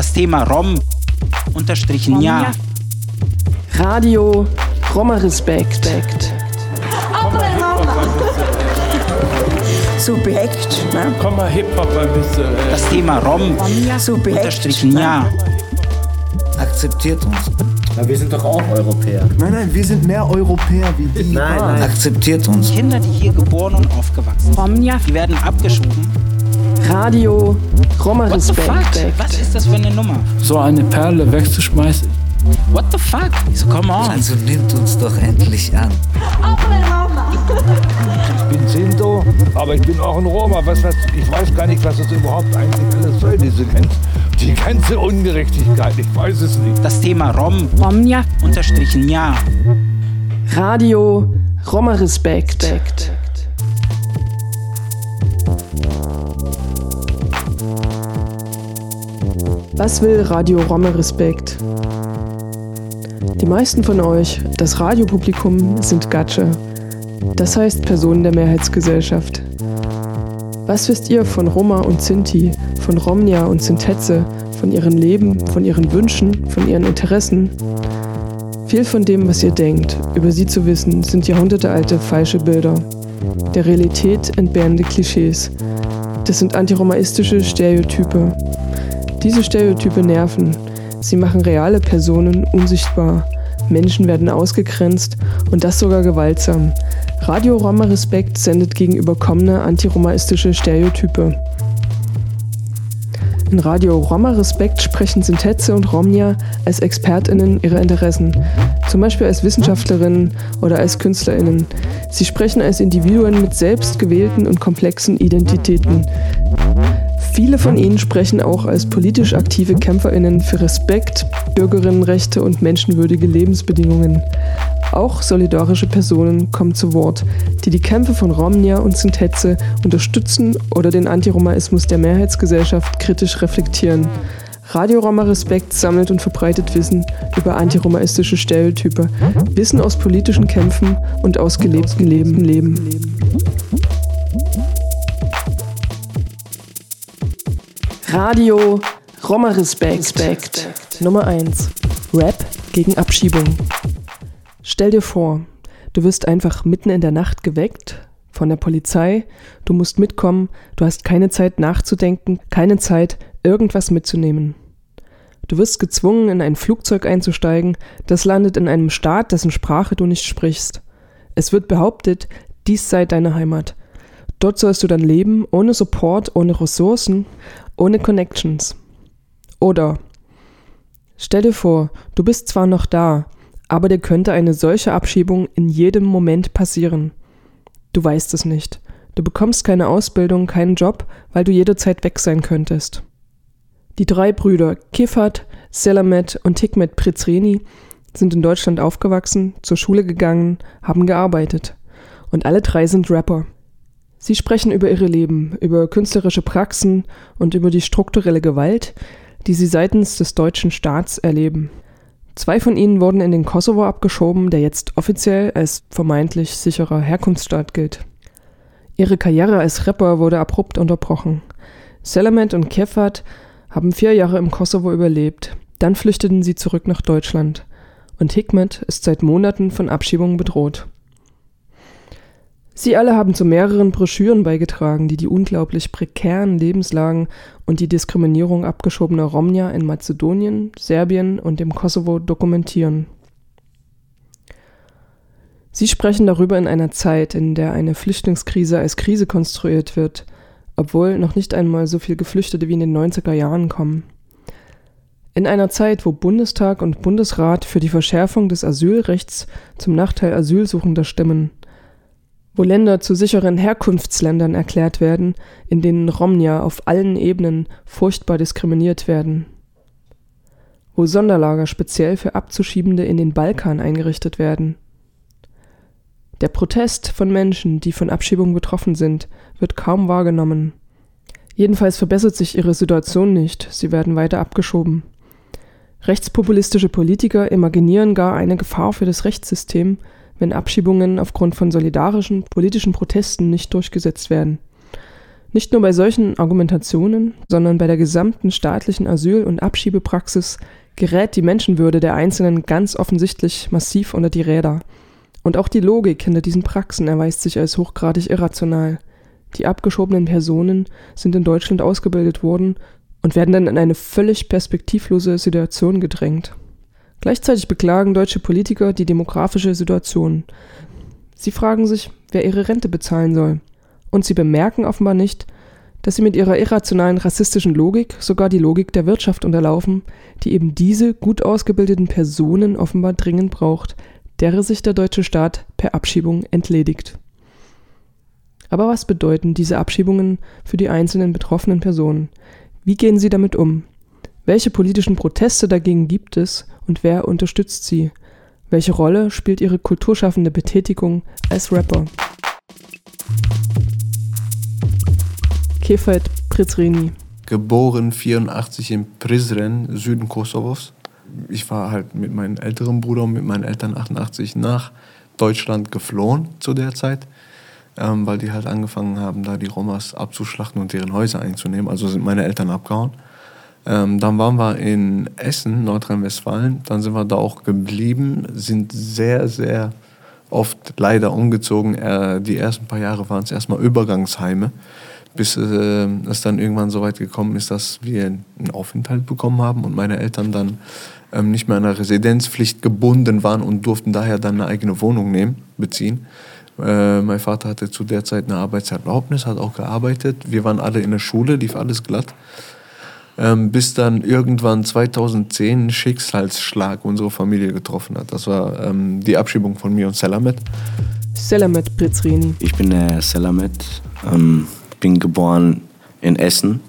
das Thema Rom_ja. Radio Roma Respekt. Subjekt, ne? Komm mal Hip-Hop ein bisschen. Das Thema Rom_ja. Akzeptiert uns. Na, wir sind doch auch Europäer. Nein, wir sind mehr Europäer wie die. Nein, akzeptiert uns. Kinder, die hier geboren und aufgewachsen sind, die werden abgeschoben. Radio Roma Respekt. Was ist das für eine Nummer? So eine Perle wegzuschmeißen. What the fuck? So, come on. Also nimmt uns doch endlich an. Ich bin Sinto, aber ich bin auch ein Roma. Ich weiß gar nicht, was das überhaupt eigentlich alles soll, die ganze Ungerechtigkeit. Ich weiß es nicht. Das Thema Rom_ja. Radio Roma Respekt. Was will Radio Roma Respekt? Die meisten von euch, das Radiopublikum, sind Gadje. Das heißt Personen der Mehrheitsgesellschaft. Was wisst ihr von Roma und Sinti, von Romnia und Sint_ezze, von ihren Leben, von ihren Wünschen, von ihren Interessen? Viel von dem, was ihr denkt, über sie zu wissen, sind jahrhundertealte falsche Bilder. Der Realität entbehrende Klischees. Das sind antiromaistische Stereotype. Diese Stereotype nerven. Sie machen reale Personen unsichtbar. Menschen werden ausgegrenzt und das sogar gewaltsam. Radio Roma Respekt sendet gegen überkommene antiromaistische Stereotype. In Radio Roma Respekt sprechen Sint_ezze und Romnia als ExpertInnen ihrer Interessen, zum Beispiel als WissenschaftlerInnen oder als KünstlerInnen. Sie sprechen als Individuen mit selbst gewählten und komplexen Identitäten. Viele von ihnen sprechen auch als politisch aktive KämpferInnen für Respekt, Bürgerinnenrechte und menschenwürdige Lebensbedingungen. Auch solidarische Personen kommen zu Wort, die die Kämpfe von Romnia und Sint_ezze unterstützen oder den Antiromaismus der Mehrheitsgesellschaft kritisch reflektieren. Radio Roma Respekt sammelt und verbreitet Wissen über antiromaistische Stereotype, Wissen aus politischen Kämpfen und aus gelebtem Leben. Radio Roma Respekt. Nummer 1. Rap gegen Abschiebung. Stell dir vor, du wirst einfach mitten in der Nacht geweckt von der Polizei, du musst mitkommen, du hast keine Zeit nachzudenken, keine Zeit, irgendwas mitzunehmen. Du wirst gezwungen, in ein Flugzeug einzusteigen, das landet in einem Staat, dessen Sprache du nicht sprichst. Es wird behauptet, dies sei deine Heimat. Dort sollst du dann leben, ohne Support, ohne Ressourcen, ohne Connections. Oder stell dir vor, du bist zwar noch da, aber dir könnte eine solche Abschiebung in jedem Moment passieren. Du weißt es nicht. Du bekommst keine Ausbildung, keinen Job, weil du jederzeit weg sein könntest. Die 3 Brüder Kefaet, Selamet und Hikmet Prizreni sind in Deutschland aufgewachsen, zur Schule gegangen, haben gearbeitet. Und alle 3 sind Rapper. Sie sprechen über ihre Leben, über künstlerische Praxen und über die strukturelle Gewalt, die sie seitens des deutschen Staats erleben. 2 von ihnen wurden in den Kosovo abgeschoben, der jetzt offiziell als vermeintlich sicherer Herkunftsstaat gilt. Ihre Karriere als Rapper wurde abrupt unterbrochen. Selamet und Kefaet haben 4 Jahre im Kosovo überlebt, dann flüchteten sie zurück nach Deutschland. Und Hikmet ist seit Monaten von Abschiebungen bedroht. Sie alle haben zu mehreren Broschüren beigetragen, die die unglaublich prekären Lebenslagen und die Diskriminierung abgeschobener Romnia in Mazedonien, Serbien und dem Kosovo dokumentieren. Sie sprechen darüber in einer Zeit, in der eine Flüchtlingskrise als Krise konstruiert wird, obwohl noch nicht einmal so viele Geflüchtete wie in den 90er Jahren kommen. In einer Zeit, wo Bundestag und Bundesrat für die Verschärfung des Asylrechts zum Nachteil Asylsuchender stimmen, wo Länder zu sicheren Herkunftsländern erklärt werden, in denen Romnia auf allen Ebenen furchtbar diskriminiert werden, wo Sonderlager speziell für Abzuschiebende in den Balkan eingerichtet werden. Der Protest von Menschen, die von Abschiebung betroffen sind, wird kaum wahrgenommen. Jedenfalls verbessert sich ihre Situation nicht, sie werden weiter abgeschoben. Rechtspopulistische Politiker imaginieren gar eine Gefahr für das Rechtssystem, wenn Abschiebungen aufgrund von solidarischen politischen Protesten nicht durchgesetzt werden. Nicht nur bei solchen Argumentationen, sondern bei der gesamten staatlichen Asyl- und Abschiebepraxis gerät die Menschenwürde der Einzelnen ganz offensichtlich massiv unter die Räder. Und auch die Logik hinter diesen Praxen erweist sich als hochgradig irrational. Die abgeschobenen Personen sind in Deutschland ausgebildet worden und werden dann in eine völlig perspektivlose Situation gedrängt. Gleichzeitig beklagen deutsche Politiker die demografische Situation. Sie fragen sich, wer ihre Rente bezahlen soll. Und sie bemerken offenbar nicht, dass sie mit ihrer irrationalen rassistischen Logik sogar die Logik der Wirtschaft unterlaufen, die eben diese gut ausgebildeten Personen offenbar dringend braucht, derer sich der deutsche Staat per Abschiebung entledigt. Aber was bedeuten diese Abschiebungen für die einzelnen betroffenen Personen? Wie gehen sie damit um? Welche politischen Proteste dagegen gibt es und wer unterstützt sie? Welche Rolle spielt ihre kulturschaffende Betätigung als Rapper? Kefaet Prizreni. Geboren 1984 in Prizren, Süden Kosovos. Ich war halt mit meinem älteren Bruder und mit meinen Eltern 1988 nach Deutschland geflohen zu der Zeit, weil die halt angefangen haben, da die Romas abzuschlachten und deren Häuser einzunehmen. Also sind meine Eltern abgehauen. Dann waren wir in Essen, Nordrhein-Westfalen. Dann sind wir da auch geblieben, sind sehr, sehr oft leider umgezogen. Die ersten paar Jahre waren es erstmal Übergangsheime, bis es dann irgendwann so weit gekommen ist, dass wir einen Aufenthalt bekommen haben und meine Eltern dann nicht mehr an der Residenzpflicht gebunden waren und durften daher dann eine eigene Wohnung beziehen. Mein Vater hatte zu der Zeit eine Arbeitserlaubnis, hat auch gearbeitet. Wir waren alle in der Schule, lief alles glatt. Bis dann irgendwann 2010 ein Schicksalsschlag unsere Familie getroffen hat. Das war die Abschiebung von mir und Selamet. Selamet Prizreni. Ich bin der Selamet. Bin geboren in Essen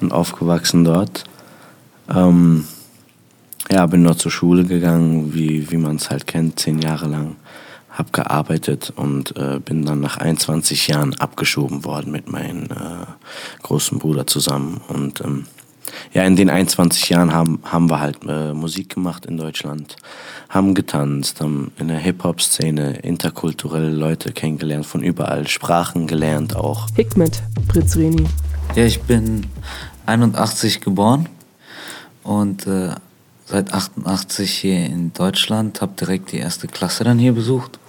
und aufgewachsen dort. Bin nur zur Schule gegangen, wie man es halt kennt, 10 Jahre lang. Hab gearbeitet und bin dann nach 21 Jahren abgeschoben worden mit meinem großen Bruder zusammen. Und in den 21 Jahren haben wir halt Musik gemacht in Deutschland, haben getanzt, haben in der Hip-Hop-Szene interkulturelle Leute kennengelernt, von überall, Sprachen gelernt auch. Hikmet Prizreni. Ja, ich bin 81 geboren und seit 88 hier in Deutschland, habe direkt die erste Klasse dann hier besucht.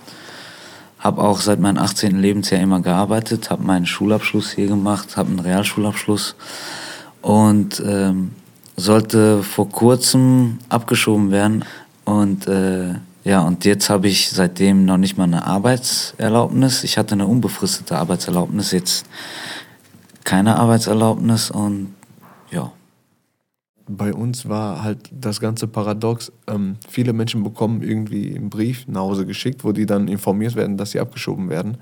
Habe auch seit meinem 18. Lebensjahr immer gearbeitet, habe meinen Schulabschluss hier gemacht, habe einen Realschulabschluss und sollte vor kurzem abgeschoben werden. Und jetzt habe ich seitdem noch nicht mal eine Arbeitserlaubnis. Ich hatte eine unbefristete Arbeitserlaubnis, jetzt keine Arbeitserlaubnis und ja. Bei uns war halt das ganze Paradox, viele Menschen bekommen irgendwie einen Brief nach Hause geschickt, wo die dann informiert werden, dass sie abgeschoben werden.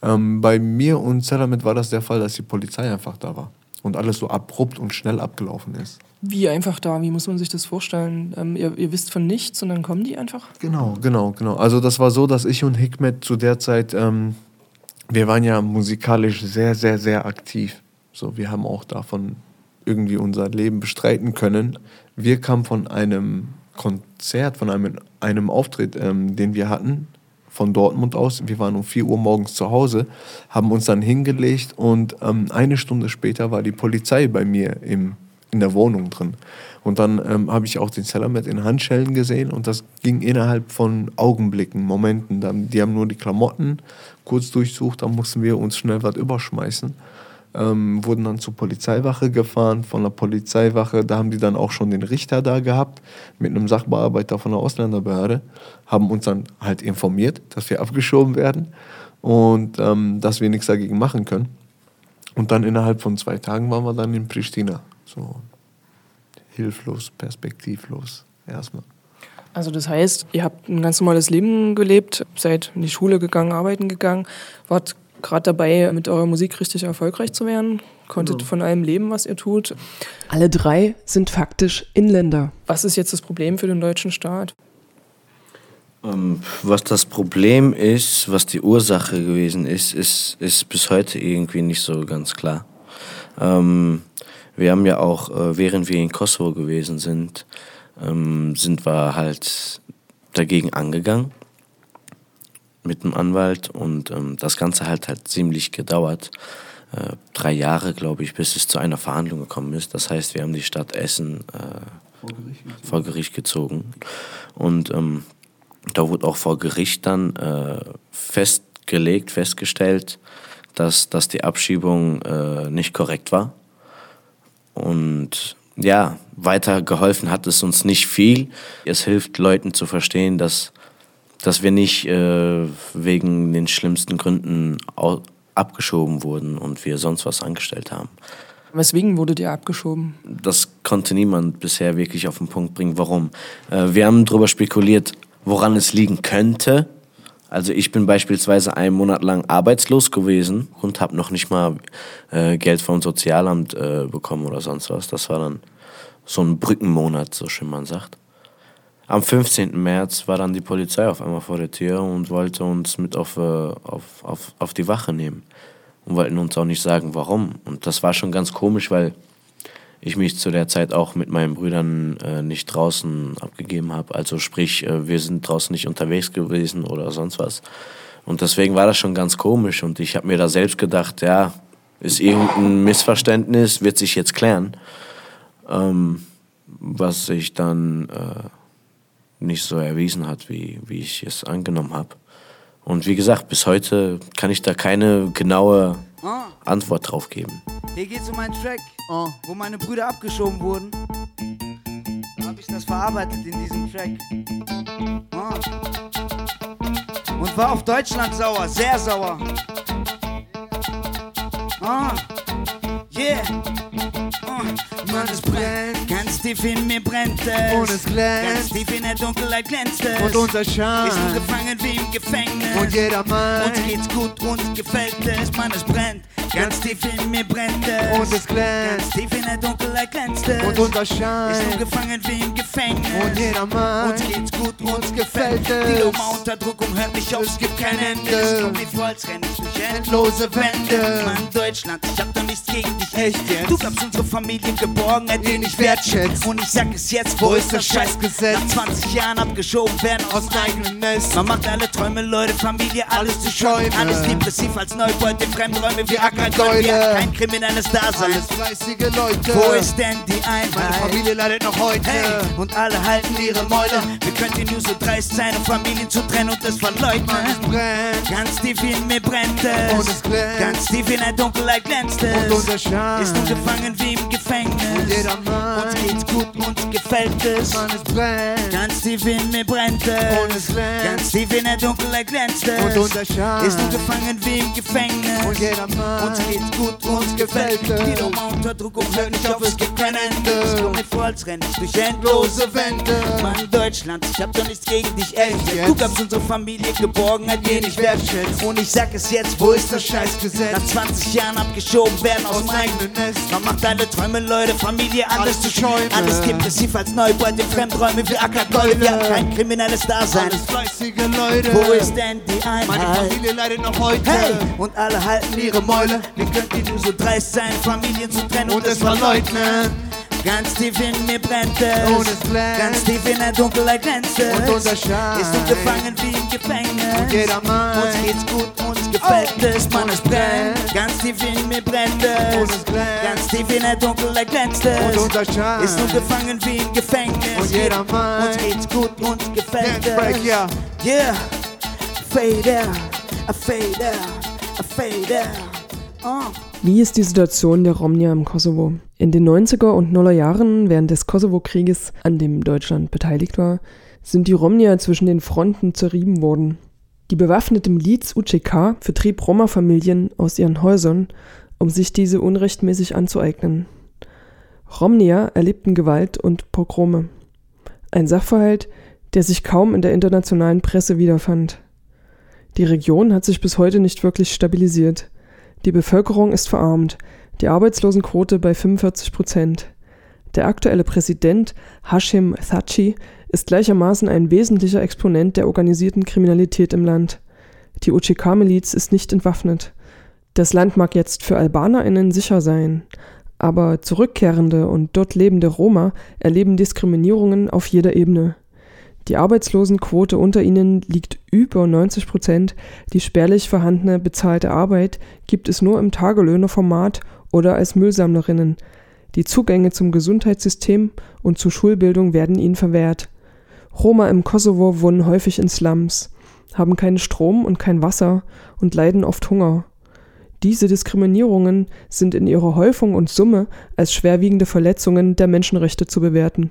Bei mir und Selamet war das der Fall, dass die Polizei einfach da war und alles so abrupt und schnell abgelaufen ist. Wie einfach da? Wie muss man sich das vorstellen? Ihr wisst von nichts und dann kommen die einfach? Genau. Also das war so, dass ich und Hikmet zu der Zeit, wir waren ja musikalisch sehr, sehr, sehr aktiv. So, wir haben auch davon irgendwie unser Leben bestreiten können. Wir kamen von einem Konzert, von einem Auftritt, den wir hatten, von Dortmund aus. Wir waren um 4 Uhr morgens zu Hause, haben uns dann hingelegt und eine Stunde später war die Polizei bei mir in der Wohnung drin. Und dann habe ich auch den Selamet in Handschellen gesehen und das ging innerhalb von Augenblicken, Momenten. Die haben nur die Klamotten kurz durchsucht, dann mussten wir uns schnell was überschmeißen. Wurden dann zur Polizeiwache gefahren, von der Polizeiwache, da haben die dann auch schon den Richter da gehabt, mit einem Sachbearbeiter von der Ausländerbehörde, haben uns dann halt informiert, dass wir abgeschoben werden und dass wir nichts dagegen machen können. Und dann innerhalb von 2 Tagen waren wir dann in Pristina. So hilflos, perspektivlos erstmal. Also das heißt, ihr habt ein ganz normales Leben gelebt, seid in die Schule gegangen, arbeiten gegangen, wart gerade dabei, mit eurer Musik richtig erfolgreich zu werden, konntet von allem leben, was ihr tut. Alle 3 sind faktisch Inländer. Was ist jetzt das Problem für den deutschen Staat? Was das Problem ist, was die Ursache gewesen ist bis heute irgendwie nicht so ganz klar. Wir haben ja auch, während wir in Kosovo gewesen sind wir halt dagegen angegangen mit einem Anwalt und das Ganze hat halt ziemlich gedauert, 3 Jahre, glaube ich, bis es zu einer Verhandlung gekommen ist. Das heißt, wir haben die Stadt Essen vor Gericht gezogen. Und da wurde auch vor Gericht dann festgestellt, dass die Abschiebung nicht korrekt war. Und ja, weiter geholfen hat es uns nicht viel. Es hilft Leuten zu verstehen, dass wir nicht wegen den schlimmsten Gründen abgeschoben wurden und wir sonst was angestellt haben. Weswegen wurdet ihr abgeschoben? Das konnte niemand bisher wirklich auf den Punkt bringen, warum. Wir haben darüber spekuliert, woran es liegen könnte. Also ich bin beispielsweise einen Monat lang arbeitslos gewesen und habe noch nicht mal Geld vom Sozialamt bekommen oder sonst was. Das war dann so ein Brückenmonat, so schön man sagt. Am 15. März war dann die Polizei auf einmal vor der Tür und wollte uns mit auf die Wache nehmen und wollten uns auch nicht sagen, warum. Und das war schon ganz komisch, weil ich mich zu der Zeit auch mit meinen Brüdern nicht draußen abgegeben habe. Also sprich, wir sind draußen nicht unterwegs gewesen oder sonst was. Und deswegen war das schon ganz komisch. Und ich habe mir da selbst gedacht, ja, ist irgendein Missverständnis, wird sich jetzt klären. Was sich dann nicht so erwiesen hat, wie ich es angenommen habe. Und wie gesagt, bis heute kann ich da keine genaue Antwort drauf geben. Hier geht's um einen Track, wo meine Brüder abgeschoben wurden. Da hab ich das verarbeitet in diesem Track. Und war auf Deutschland sauer, sehr sauer. Yeah. Mann, es brennt, ganz tief in mir brennt es. Und es glänzt, ganz tief in der Dunkelheit glänzt es. Und unser Schein ist nur gefangen wie im Gefängnis. Und jeder meint, uns geht's gut, uns gefällt es. Mann, es brennt, ganz tief in mir brennt es. Und es glänzt, ganz tief in der Dunkelheit glänzt es. Und unser Schein ist nur gefangen wie im Gefängnis. Und jeder meint, uns geht's gut, uns gefällt es. Die Loma unter Druck umhört mich auf, es gibt kein Ende. Es kommt wie voll, es rennt durch endlose Wände. Mann, Deutschland, ich hab doch nichts gegen dich, echt jetzt. Du glaubst unsere Familie Geborgenheit, den ich wertschätze. Und ich sag es jetzt, wo ist das Scheißgesetz? Nach 20 Jahren abgeschoben werden aus eigenem Nest. Man macht alle Träume, Leute, Familie, alles zu schäumen. Alles depressiv als Neubeut, in Fremdräume, wir ackern Leute. Kein kriminelles Dasein, alles fleißige Leute. Wo ist denn die Einheit? Meine Familie leidet noch heute. Hey. Und alle halten ihre Mäuler. Wir könnten nur so dreist sein, um Familien zu trennen und es verleugnen. Es brennt, ganz tief in mir brennt es. Und es glänzt, ganz tief in der Dunkelheit glänzt es. Und unser Schein ist nur gefangen wie im Gefängnis. Und jeder meint, uns geht's gut, uns gefällt es. Mann, es brennt, ganz tief in mir brennt es. Und es glänzt, ganz tief in der Dunkelheit glänzt es. Und unser Schein ist nur gefangen wie im Gefängnis. Und jeder meint, uns geht's gut, uns gefällt es. Die Roma unter Druck und hört nicht auf, es gibt kein Ende. Es kommt nicht vor, als renn ich durch endlose Wände. Mann, Deutschland, ich hab doch nichts gegen dich, echt jetzt. Du gabst unsere Familie Geborgenheit, den ich wertschätze. Und ich sag es jetzt, wo ist das Scheißgesetz? Nach 20 Jahren abgeschoben werden aus meinem eigenen Nest. Man macht alle Träume, Leute, Familie, alles zu schäumen. Alles depressiv als Neubeut, in Fremdräumen, wir ackern Leute. Wir haben kein kriminelles Dasein, alles fleißige Leute. Wo ist denn die Einheit? Meine Familie leidet noch heute. Hey. Und alle halten ihre Mäule. Wir könnten nur so dreist sein, Familien zu trennen und es verleugnen. Ganz tief in mir brennt es. Und es glänzt, ganz tief in der Dunkelheit glänzt es. Und unser Schein ist uns gefangen wie im Gefängnis. Und jeder meint, uns geht's gut, uns gefällt es. Mann, es brennt, ganz tief in mir brennt es. Und es glänzt, ganz tief in der Dunkelheit glänzt es. Und unser Schein ist uns gefangen wie im Gefängnis. Und jeder meint, uns geht's gut, uns gefällt es. Break, yeah. Yeah, fade out, I fade out, I fade out. Wie ist die Situation der Romnia im Kosovo? In den 90er und 0er Jahren, während des Kosovo-Krieges, an dem Deutschland beteiligt war, sind die Romnia zwischen den Fronten zerrieben worden. Die bewaffnete Miliz UÇK vertrieb Roma-Familien aus ihren Häusern, um sich diese unrechtmäßig anzueignen. Romnia erlebten Gewalt und Pogrome. Ein Sachverhalt, der sich kaum in der internationalen Presse wiederfand. Die Region hat sich bis heute nicht wirklich stabilisiert. Die Bevölkerung ist verarmt, die Arbeitslosenquote bei 45%. Der aktuelle Präsident Hashim Thaci ist gleichermaßen ein wesentlicher Exponent der organisierten Kriminalität im Land. Die UÇK-Miliz ist nicht entwaffnet. Das Land mag jetzt für AlbanerInnen sicher sein, aber zurückkehrende und dort lebende Roma erleben Diskriminierungen auf jeder Ebene. Die Arbeitslosenquote unter ihnen liegt über 90%. Die spärlich vorhandene bezahlte Arbeit gibt es nur im Tagelöhnerformat oder als Müllsammlerinnen. Die Zugänge zum Gesundheitssystem und zur Schulbildung werden ihnen verwehrt. Roma im Kosovo wohnen häufig in Slums, haben keinen Strom und kein Wasser und leiden oft Hunger. Diese Diskriminierungen sind in ihrer Häufung und Summe als schwerwiegende Verletzungen der Menschenrechte zu bewerten.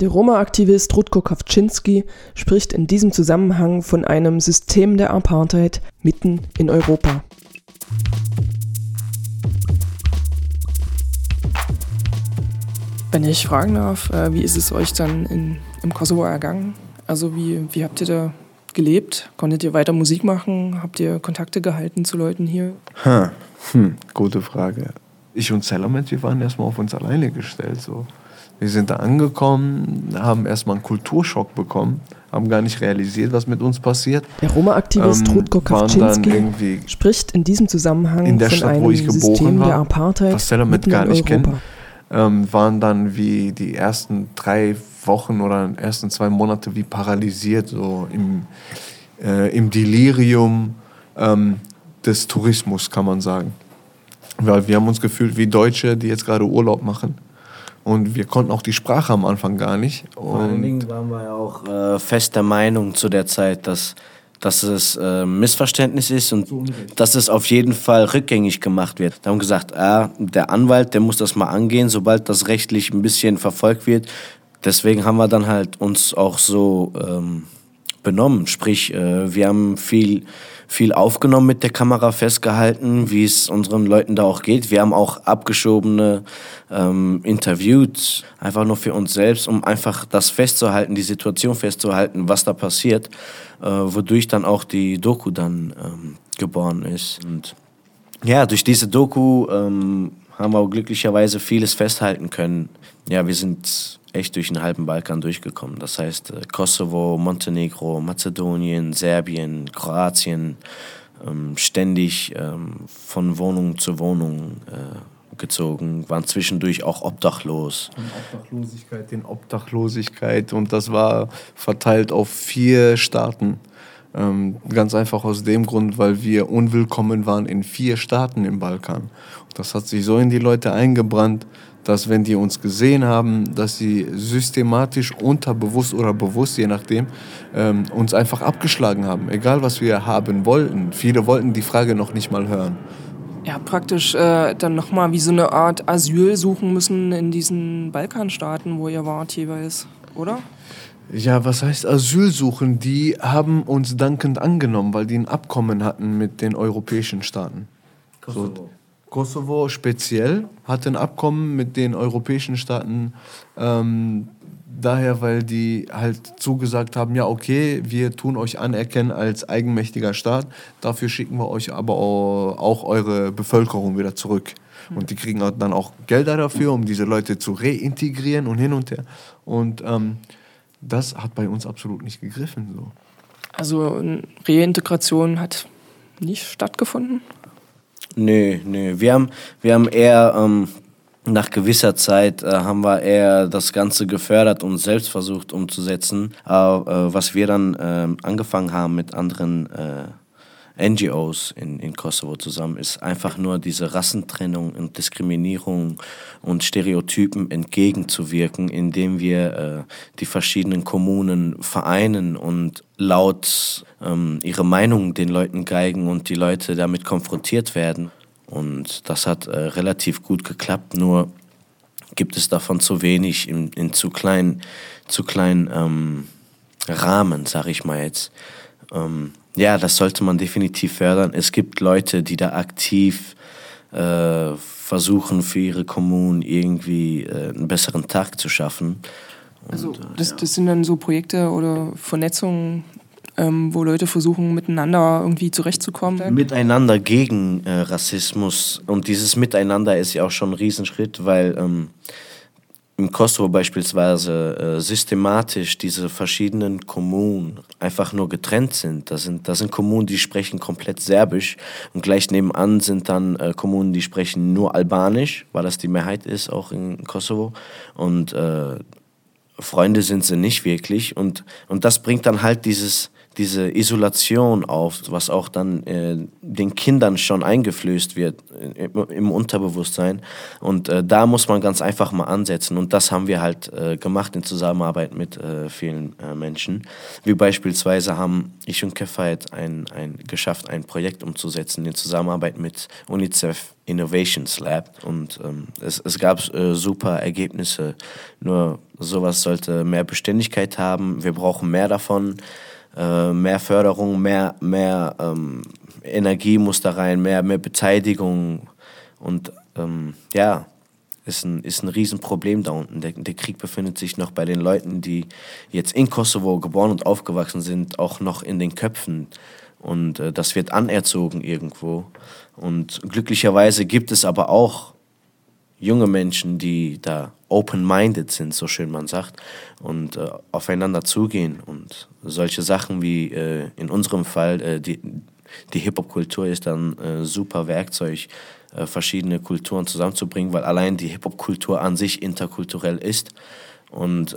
Der Roma-Aktivist Rudko Kawczynski spricht in diesem Zusammenhang von einem System der Apartheid mitten in Europa. Wenn ich fragen darf, wie ist es euch dann im Kosovo ergangen? Also wie habt ihr da gelebt? Konntet ihr weiter Musik machen? Habt ihr Kontakte gehalten zu Leuten hier? Gute Frage. Ich und Selamet, wir waren erstmal auf uns alleine gestellt. So. Wir sind da angekommen, haben erstmal einen Kulturschock bekommen, haben gar nicht realisiert, was mit uns passiert. Der Roma-Aktivist Rudko Kawczynski spricht in diesem Zusammenhang in der von Stadt, einem wo ich System der Apartheid, was Selamet gar nicht kennt. Waren dann wie die ersten 3 Wochen oder ersten 2 Monate wie paralysiert, so im Delirium des Tourismus, kann man sagen. Weil wir haben uns gefühlt wie Deutsche, die jetzt gerade Urlaub machen. Und wir konnten auch die Sprache am Anfang gar nicht. Und vor allen Dingen waren wir ja auch fest der Meinung zu der Zeit, dass es Missverständnis ist und dass es auf jeden Fall rückgängig gemacht wird. Da haben gesagt, der Anwalt, der muss das mal angehen, sobald das rechtlich ein bisschen verfolgt wird. Deswegen haben wir dann halt uns auch so benommen. Sprich, wir haben viel aufgenommen mit der Kamera, festgehalten, wie es unseren Leuten da auch geht. Wir haben auch abgeschobene interviewt, einfach nur für uns selbst, um einfach das festzuhalten, die Situation festzuhalten, was da passiert, wodurch dann auch die Doku dann geboren ist. Und ja, durch diese Doku haben wir auch glücklicherweise vieles festhalten können. Ja, wir sind echt durch den halben Balkan durchgekommen. Das heißt Kosovo, Montenegro, Mazedonien, Serbien, Kroatien, ständig von Wohnung zu Wohnung gezogen, waren zwischendurch auch obdachlos. In Obdachlosigkeit und das war verteilt auf 4 Staaten. Ganz einfach aus dem Grund, weil wir unwillkommen waren in 4 Staaten im Balkan. Das hat sich so in die Leute eingebrannt, dass wenn die uns gesehen haben, dass sie systematisch, unterbewusst oder bewusst, je nachdem, uns einfach abgeschlagen haben, egal was wir haben wollten. Viele wollten die Frage noch nicht mal hören. Ja, praktisch dann nochmal wie so eine Art Asyl suchen müssen in diesen Balkanstaaten, wo ihr wart jeweils, oder? Ja, was heißt Asyl suchen? Die haben uns dankend angenommen, weil die ein Abkommen hatten mit den europäischen Staaten. Kosovo speziell hat ein Abkommen mit den europäischen Staaten, daher, weil die halt zugesagt haben, ja okay, wir tun euch anerkennen als eigenmächtiger Staat, dafür schicken wir euch aber auch eure Bevölkerung wieder zurück. Und die kriegen dann auch Gelder dafür, um diese Leute zu reintegrieren und hin und her. Und das hat bei uns absolut nicht gegriffen. So. Also Reintegration hat nicht stattgefunden? Nö. Wir haben eher nach gewisser Zeit haben wir eher das Ganze gefördert und selbst versucht umzusetzen. Aber was wir dann angefangen haben mit anderen NGOs in Kosovo zusammen, ist einfach nur diese Rassentrennung und Diskriminierung und Stereotypen entgegenzuwirken, indem wir die verschiedenen Kommunen vereinen und laut ihre Meinung den Leuten geigen und die Leute damit konfrontiert werden. Und das hat relativ gut geklappt, nur gibt es davon zu wenig in zu kleinen Rahmen, sag ich mal jetzt. Ja, das sollte man definitiv fördern. Es gibt Leute, die da aktiv versuchen, für ihre Kommunen irgendwie einen besseren Tag zu schaffen. Und, also das sind dann so Projekte oder Vernetzungen, wo Leute versuchen, miteinander irgendwie zurechtzukommen? Miteinander gegen Rassismus. Und dieses Miteinander ist ja auch schon ein Riesenschritt, weil im Kosovo beispielsweise systematisch diese verschiedenen Kommunen einfach nur getrennt sind. Das sind Kommunen, die sprechen komplett Serbisch und gleich nebenan sind dann Kommunen, die sprechen nur Albanisch, weil das die Mehrheit ist, auch in Kosovo. Und Freunde sind sie nicht wirklich. Und das bringt dann halt diese Isolation auf, was auch dann den Kindern schon eingeflößt wird im Unterbewusstsein. Und da muss man ganz einfach mal ansetzen. Und das haben wir halt gemacht in Zusammenarbeit mit vielen Menschen. Wir beispielsweise haben, ich und Kefaet, geschafft, ein Projekt umzusetzen in Zusammenarbeit mit UNICEF Innovations Lab. Und es gab super Ergebnisse. Nur sowas sollte mehr Beständigkeit haben. Wir brauchen mehr davon. Mehr Förderung, mehr Energie muss da rein, mehr Beteiligung und ist ein Riesenproblem da unten. Der Krieg befindet sich noch bei den Leuten, die jetzt in Kosovo geboren und aufgewachsen sind, auch noch in den Köpfen und das wird anerzogen irgendwo und glücklicherweise gibt es aber auch junge Menschen, die da open-minded sind, so schön man sagt, und aufeinander zugehen. Und solche Sachen wie in unserem Fall, die Hip-Hop-Kultur ist dann super Werkzeug, verschiedene Kulturen zusammenzubringen, weil allein die Hip-Hop-Kultur an sich interkulturell ist. Und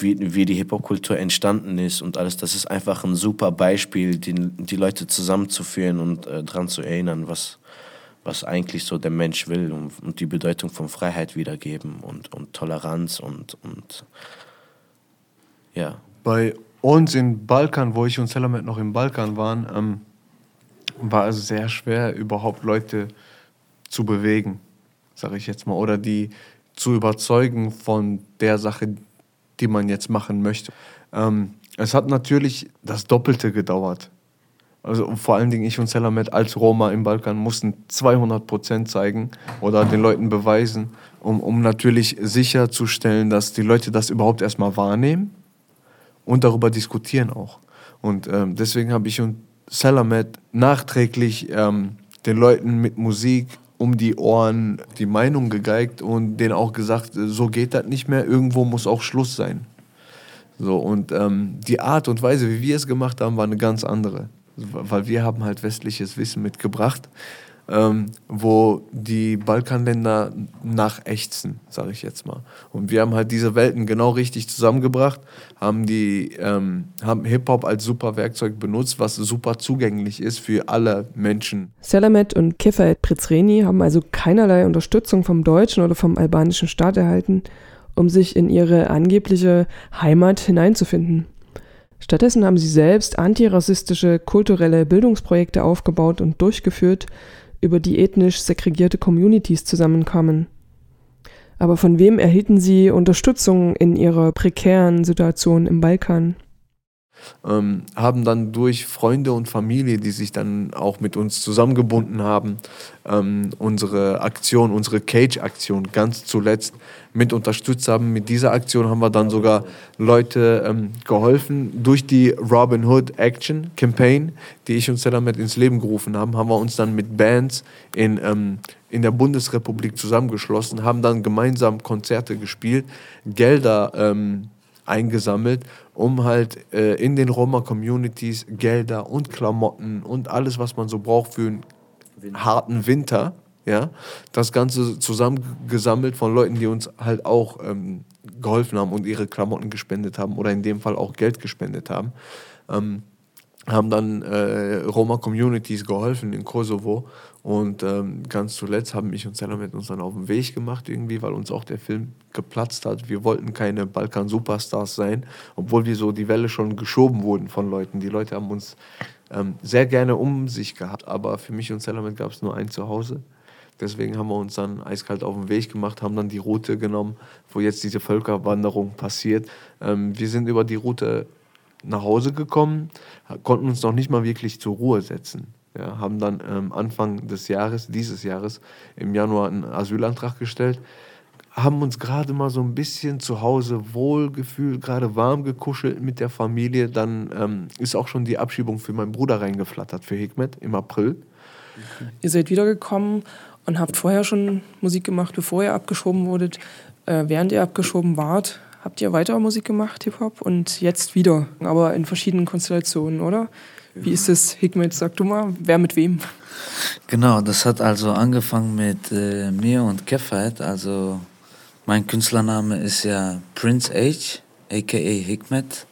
wie die Hip-Hop-Kultur entstanden ist und alles, das ist einfach ein super Beispiel, die Leute zusammenzuführen und daran zu erinnern, was eigentlich so der Mensch will und die Bedeutung von Freiheit wiedergeben und Toleranz und ja. Bei uns im Balkan, wo ich und Selamet noch im Balkan waren, war es sehr schwer, überhaupt Leute zu bewegen, sage ich jetzt mal, oder die zu überzeugen von der Sache, die man jetzt machen möchte. Es hat natürlich das Doppelte gedauert. Also vor allen Dingen ich und Selamet als Roma im Balkan mussten 200% zeigen oder den Leuten beweisen, um natürlich sicherzustellen, dass die Leute das überhaupt erstmal wahrnehmen und darüber diskutieren auch. Und deswegen habe ich und Selamet nachträglich den Leuten mit Musik um die Ohren die Meinung gegeigt und denen auch gesagt, so geht das nicht mehr, irgendwo muss auch Schluss sein. So, und die Art und Weise, wie wir es gemacht haben, war eine ganz andere. Weil wir haben halt westliches Wissen mitgebracht, wo die Balkanländer nachächzen, sage ich jetzt mal. Und wir haben halt diese Welten genau richtig zusammengebracht, haben Hip-Hop als super Werkzeug benutzt, was super zugänglich ist für alle Menschen. Selamet und Kefaet Prizreni haben also keinerlei Unterstützung vom deutschen oder vom albanischen Staat erhalten, um sich in ihre angebliche Heimat hineinzufinden. Stattdessen haben sie selbst antirassistische, kulturelle Bildungsprojekte aufgebaut und durchgeführt, über die ethnisch segregierte Communities zusammenkamen. Aber von wem erhielten sie Unterstützung in ihrer prekären Situation im Balkan? Haben dann durch Freunde und Familie, die sich dann auch mit uns zusammengebunden haben, unsere Cage-Aktion ganz zuletzt mit unterstützt haben. Mit dieser Aktion haben wir dann sogar Leute geholfen. Durch die Robin Hood Action Campaign, die ich und Selamet ins Leben gerufen haben, haben wir uns dann mit Bands in der Bundesrepublik zusammengeschlossen, haben dann gemeinsam Konzerte gespielt, Gelder eingesammelt, um halt in den Roma-Communities Gelder und Klamotten und alles, was man so braucht für einen harten Winter, ja, das Ganze zusammengesammelt von Leuten, die uns halt auch geholfen haben und ihre Klamotten gespendet haben oder in dem Fall auch Geld gespendet haben, haben dann Roma-Communities geholfen in Kosovo und ganz zuletzt haben ich und Selamet uns dann auf den Weg gemacht irgendwie, weil uns auch der Film geplatzt hat. Wir wollten keine Balkan-Superstars sein, obwohl wir so die Welle schon geschoben wurden von Leuten. Die Leute haben uns sehr gerne um sich gehabt, aber für mich und Selamet gab es nur ein Zuhause. Deswegen haben wir uns dann eiskalt auf den Weg gemacht, haben dann die Route genommen, wo jetzt diese Völkerwanderung passiert. Wir sind über die Route nach Hause gekommen, konnten uns noch nicht mal wirklich zur Ruhe setzen. Ja, haben dann Anfang dieses Jahres, im Januar einen Asylantrag gestellt, haben uns gerade mal so ein bisschen zu Hause wohlgefühlt, gerade warm gekuschelt mit der Familie. Dann ist auch schon die Abschiebung für meinen Bruder reingeflattert, für Hikmet im April. Ihr seid wiedergekommen und habt vorher schon Musik gemacht, bevor ihr abgeschoben wurdet. Während ihr abgeschoben wart, habt ihr weiter Musik gemacht, Hip-Hop, und jetzt wieder, aber in verschiedenen Konstellationen, oder? Wie ist es, Hikmet, sag du mal, wer mit wem? Genau, das hat also angefangen mit mir und Kefaet. Also mein Künstlername ist ja Prince Age, a.k.a. Hikmet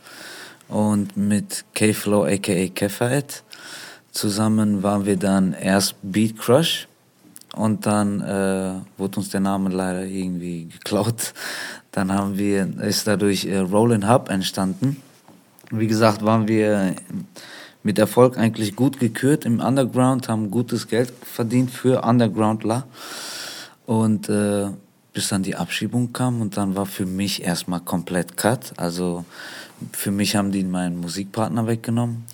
und mit K-Flow a.k.a. Kefaet. Zusammen waren wir dann erst Beat Crush und dann wurde uns der Name leider irgendwie geklaut. Dann ist dadurch Rolling Hub entstanden. Wie gesagt, waren wir mit Erfolg eigentlich gut gekürt im Underground, haben gutes Geld verdient für Undergroundler. Und bis dann die Abschiebung kam und dann war für mich erstmal komplett Cut. Also für mich haben die meinen Musikpartner weggenommen,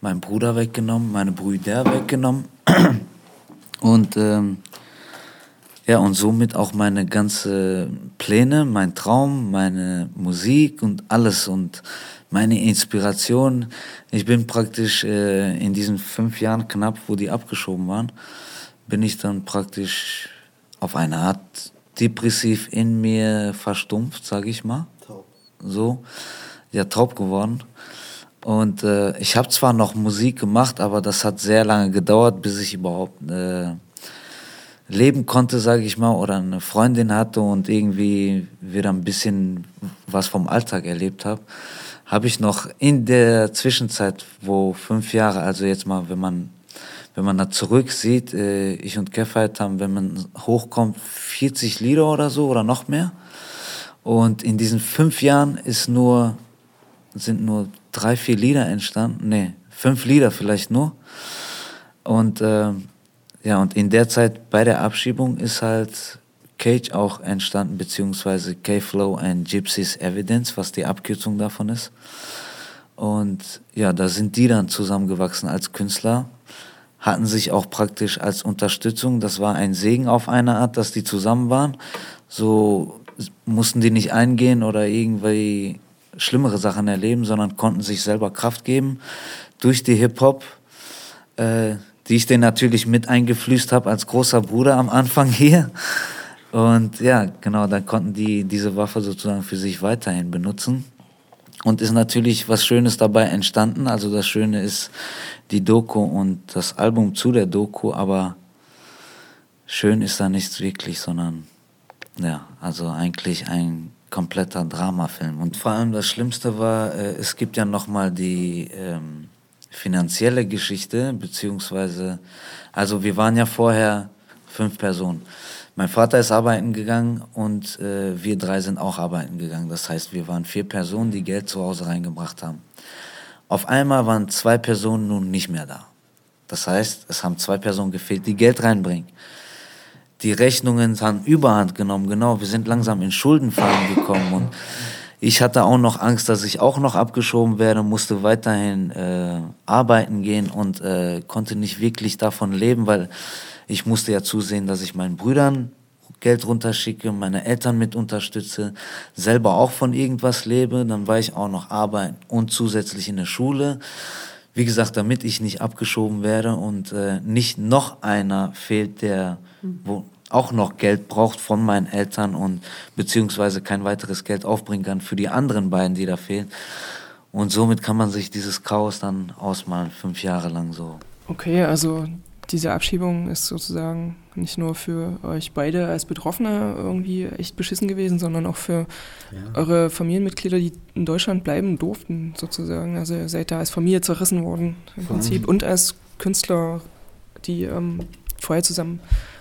meinen Bruder weggenommen, meine Brüder weggenommen und ja, und somit auch meine ganzen Pläne, mein Traum, meine Musik und alles und meine Inspiration. Ich bin praktisch in diesen 5 Jahren knapp, wo die abgeschoben waren, bin ich dann praktisch auf eine Art depressiv in mir verstumpft, sag ich mal. Taub. So, ja, taub geworden. Und ich habe zwar noch Musik gemacht, aber das hat sehr lange gedauert, bis ich überhaupt leben konnte, sage ich mal, oder eine Freundin hatte und irgendwie wieder ein bisschen was vom Alltag erlebt habe, habe ich noch in der Zwischenzeit, wo 5 Jahre, also jetzt mal, wenn man da zurück sieht, ich und Kefaet haben, wenn man hochkommt, 40 Lieder oder so oder noch mehr. Und in diesen 5 Jahren sind nur 3-4 Lieder entstanden, 5 Lieder vielleicht nur. Und ja, und in der Zeit bei der Abschiebung ist halt Cage auch entstanden, beziehungsweise K-Flow and Gypsy's Evidence, was die Abkürzung davon ist. Und ja, da sind die dann zusammengewachsen als Künstler, hatten sich auch praktisch als Unterstützung, das war ein Segen auf eine Art, dass die zusammen waren. So mussten die nicht eingehen oder irgendwie schlimmere Sachen erleben, sondern konnten sich selber Kraft geben durch die Hip-Hop, die ich denen natürlich mit eingeflößt habe als großer Bruder am Anfang hier. Und ja, genau, dann konnten die diese Waffe sozusagen für sich weiterhin benutzen. Und ist natürlich was Schönes dabei entstanden. Also das Schöne ist die Doku und das Album zu der Doku, aber schön ist da nichts wirklich, sondern ja, also eigentlich ein kompletter Dramafilm. Und vor allem das Schlimmste war, es gibt ja nochmal die finanzielle Geschichte, beziehungsweise, also wir waren ja vorher 5 Personen. Mein Vater ist arbeiten gegangen und wir 3 sind auch arbeiten gegangen. Das heißt, wir waren 4 Personen, die Geld zu Hause reingebracht haben. Auf einmal waren 2 Personen nun nicht mehr da. Das heißt, es haben 2 Personen gefehlt, die Geld reinbringen. Die Rechnungen haben Überhand genommen, genau. Wir sind langsam in Schuldenfahren gekommen und ich hatte auch noch Angst, dass ich auch noch abgeschoben werde, musste weiterhin arbeiten gehen und konnte nicht wirklich davon leben, weil ich musste ja zusehen, dass ich meinen Brüdern Geld runterschicke, meine Eltern mit unterstütze, selber auch von irgendwas lebe. Dann war ich auch noch arbeiten und zusätzlich in der Schule. Wie gesagt, damit ich nicht abgeschoben werde und nicht noch einer fehlt, der wo auch noch Geld braucht von meinen Eltern und beziehungsweise kein weiteres Geld aufbringen kann für die anderen beiden, die da fehlen. Und somit kann man sich dieses Chaos dann ausmalen, 5 Jahre lang so. Okay, also diese Abschiebung ist sozusagen nicht nur für euch beide als Betroffene irgendwie echt beschissen gewesen, sondern auch für eure Familienmitglieder, die in Deutschland bleiben durften sozusagen. Also ihr seid da als Familie zerrissen worden im Prinzip und als Künstler, die vorher zusammen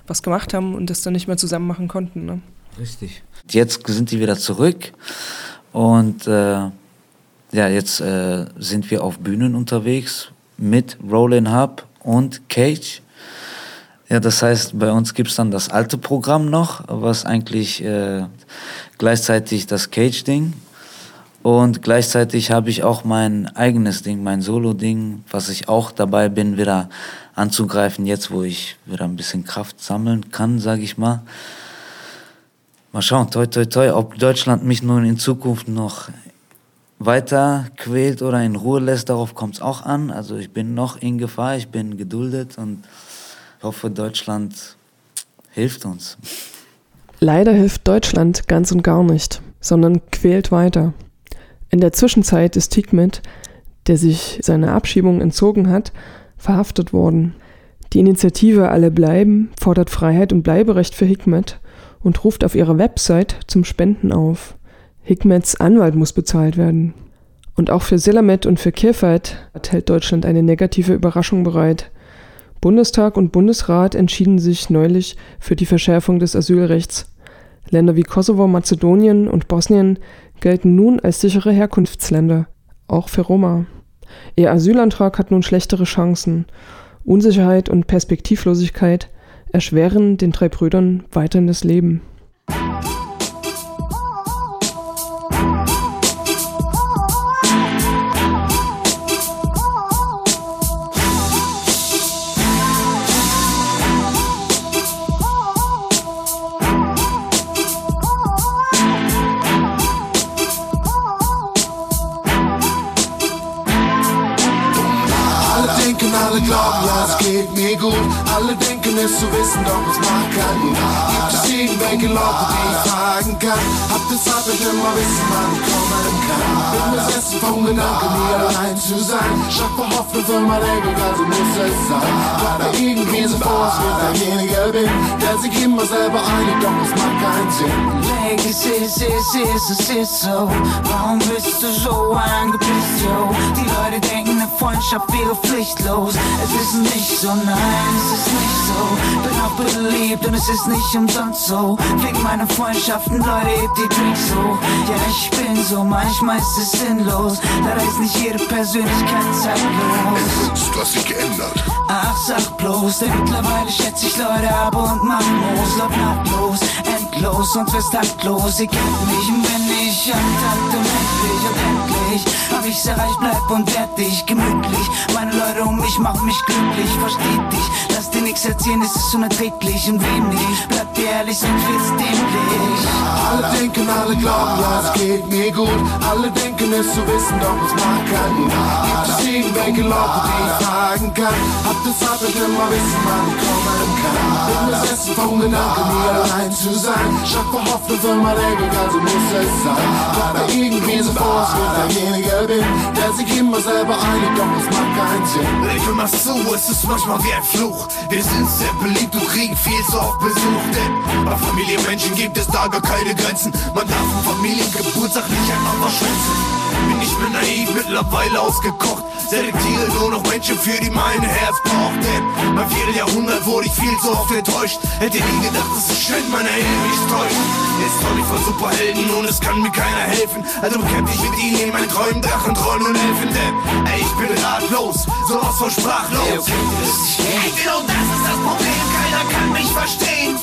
was gemacht haben und das dann nicht mehr zusammen machen konnten. Ne? Richtig. Jetzt sind die wieder zurück und ja, jetzt sind wir auf Bühnen unterwegs mit Rolling Hub und Cage. Ja, das heißt, bei uns gibt es dann das alte Programm noch, was eigentlich gleichzeitig das Cage-Ding und gleichzeitig habe ich auch mein eigenes Ding, mein Solo-Ding, was ich auch dabei bin, wieder anzugreifen, jetzt wo ich wieder ein bisschen Kraft sammeln kann, sage ich mal. Mal schauen, toi toi toi, ob Deutschland mich nun in Zukunft noch weiter quält oder in Ruhe lässt, darauf kommt es auch an. Also ich bin noch in Gefahr, ich bin geduldet und hoffe, Deutschland hilft uns. Leider hilft Deutschland ganz und gar nicht, sondern quält weiter. In der Zwischenzeit ist Hikmet, der sich seiner Abschiebung entzogen hat, verhaftet worden. Die Initiative Alle Bleiben fordert Freiheit und Bleiberecht für Hikmet und ruft auf ihrer Website zum Spenden auf. Hikmets Anwalt muss bezahlt werden. Und auch für Selamet und für Kefaet hält Deutschland eine negative Überraschung bereit. Bundestag und Bundesrat entschieden sich neulich für die Verschärfung des Asylrechts. Länder wie Kosovo, Mazedonien und Bosnien gelten nun als sichere Herkunftsländer, auch für Roma. Ihr Asylantrag hat nun schlechtere Chancen. Unsicherheit und Perspektivlosigkeit erschweren den drei Brüdern weiterhin das Leben. Alle denken es zu wissen, doch es macht keinen Gibt es irgendwelche Leute, die ich fragen kann? Hab deshalb ich immer wissen, wann ich kommen kann. Bin besessen vom Gedanken, hier allein zu sein. Schaffe Hoffnung für mein Ego, also muss es sein. Weil da irgendwie so vor, als wenn derjenige bin, der sich immer selber einigt, doch es macht keinen Sinn. Ladies, es ist so. Warum bist du so angepisst, yo? Die Leute denken, eine Freundschaft wäre pflichtlos. Es ist nicht so, nein, es ist nicht so. Bin auch beliebt und es ist nicht umsonst so. Wegen meiner Freundschaften, Leute, hebt die Drinks hoch. Ja, ich bin so, manchmal ist es sinnlos. Leider ist nicht jede Persönlichkeit zeitlos. Ich wünsch, du hast dich geändert. Ach, sag bloß, denn mittlerweile schätze ich Leute ab und mach los. Lauf nahtlos, endlos und wirst taktlos. Ihr kennt mich und bin ich am Takt und endlich. Hab ich's erreicht, bleib und werd dich gemütlich. Meine Leute um mich machen mich glücklich, versteht dich. Lass dir nichts erzählen, es ist unerträglich und wenig. Bleib dir ehrlich, sonst wird's dämlich. Alle denken, alle glauben, ja, es geht mir gut. Alle denken es zu wissen, doch es macht keinen. Gibt es irgendwelche Leute, die ich fragen kann? Hab deshalb ich immer wissen, wann ich kommen kann. Bin besessen vom Gedanken, hier allein zu sein. Schaffe Hoffnung für mein Ego, also muss es sein. War da irgendwie so vor, als wenn derjenige bin, der sich immer selber einigt, doch es macht keinen Sinn. Leben machst du, es ist manchmal wie ein Fluch. Wir sind sehr beliebt und kriegen viel zu oft Besuch, denn bei Familienmenschen gibt es da gar keine Grenzen. Man darf im Familiengeburtstag nicht einfach verschwänzen. Bin nicht mehr naiv, mittlerweile ausgekocht. Selektiere nur noch Menschen, für die mein Herz braucht. Denn beim Vierteljahrhundert wurde ich viel zu oft enttäuscht. Hätte nie gedacht, dass es schön meiner Ehe mich täuscht. Jetzt träum ich von Superhelden und es kann mir keiner helfen. Also bekämpf ich mit ihnen in meinen Träumen, Drachen, Träumen und Elfen. Denn ey, ich bin ratlos, sowas von sprachlos. Ey, okay, hey, genau das ist das Problem, keiner kann mich verstehen.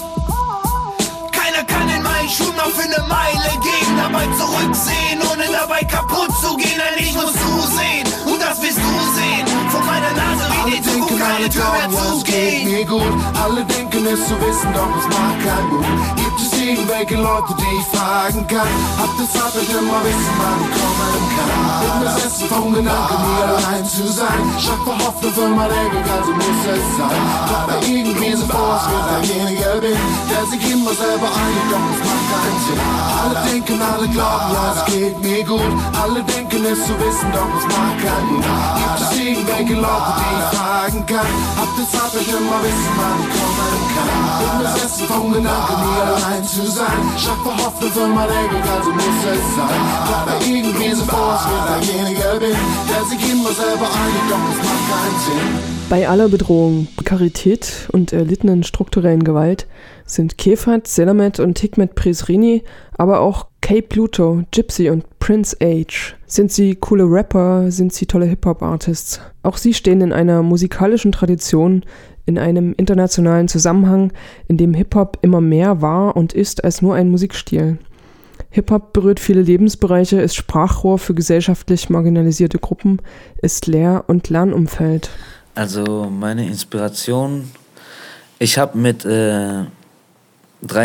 Keiner kann in meinen Schuhen auf eine Meile gehen, dabei zurücksehen, ohne dabei kaputt zu gehen. Denn ich muss zusehen und das wirst du sehen. Von meiner Nase wie die Zukunft keine Tür mehr zugehen. Mir gut, alle denken es zu wissen, doch es macht keinen Mut. Gibt es irgendwelche Leute, die ich fragen kann? Hab deshalb ich immer wissen, wann ich kommen kann. Bin besessen vom Gedanken, hier allein zu sein. Schaffe Hoffnung für mein Ego, also muss es sein. War da irgendwie so vor, als wenn derjenige bin, der sich immer selber einigt, doch es macht keinen Sinn. Alle denken, alle glauben, ja, es geht mir gut. Alle denken es zu wissen, doch es macht keinen Mut. Gibt es irgendwelche Leute, die ich fragen kann? Hab deshalb ich immer wissen, wann ich kommen kann. Bin besessen vom Gedanken, hier allein zu sein. Schaffe Hoffnung für mein Ego, also muss es sein. War da irgendwie so vor, als wenn derjenige bin, der sich immer selber einigt, doch es macht keinen Sinn. Bei aller Bedrohung, Prekarität und erlittenen strukturellen Gewalt sind Kefaet, Selamet und Hikmet Prizreni, aber auch K. Pluto, Gypsy und Prince Age. Sind sie coole Rapper, sind sie tolle Hip-Hop-Artists. Auch sie stehen in einer musikalischen Tradition, in einem internationalen Zusammenhang, in dem Hip-Hop immer mehr war und ist als nur ein Musikstil. Hip-Hop berührt viele Lebensbereiche, ist Sprachrohr für gesellschaftlich marginalisierte Gruppen, ist Lehr- und Lernumfeld. Also meine Inspiration, ich habe mit 3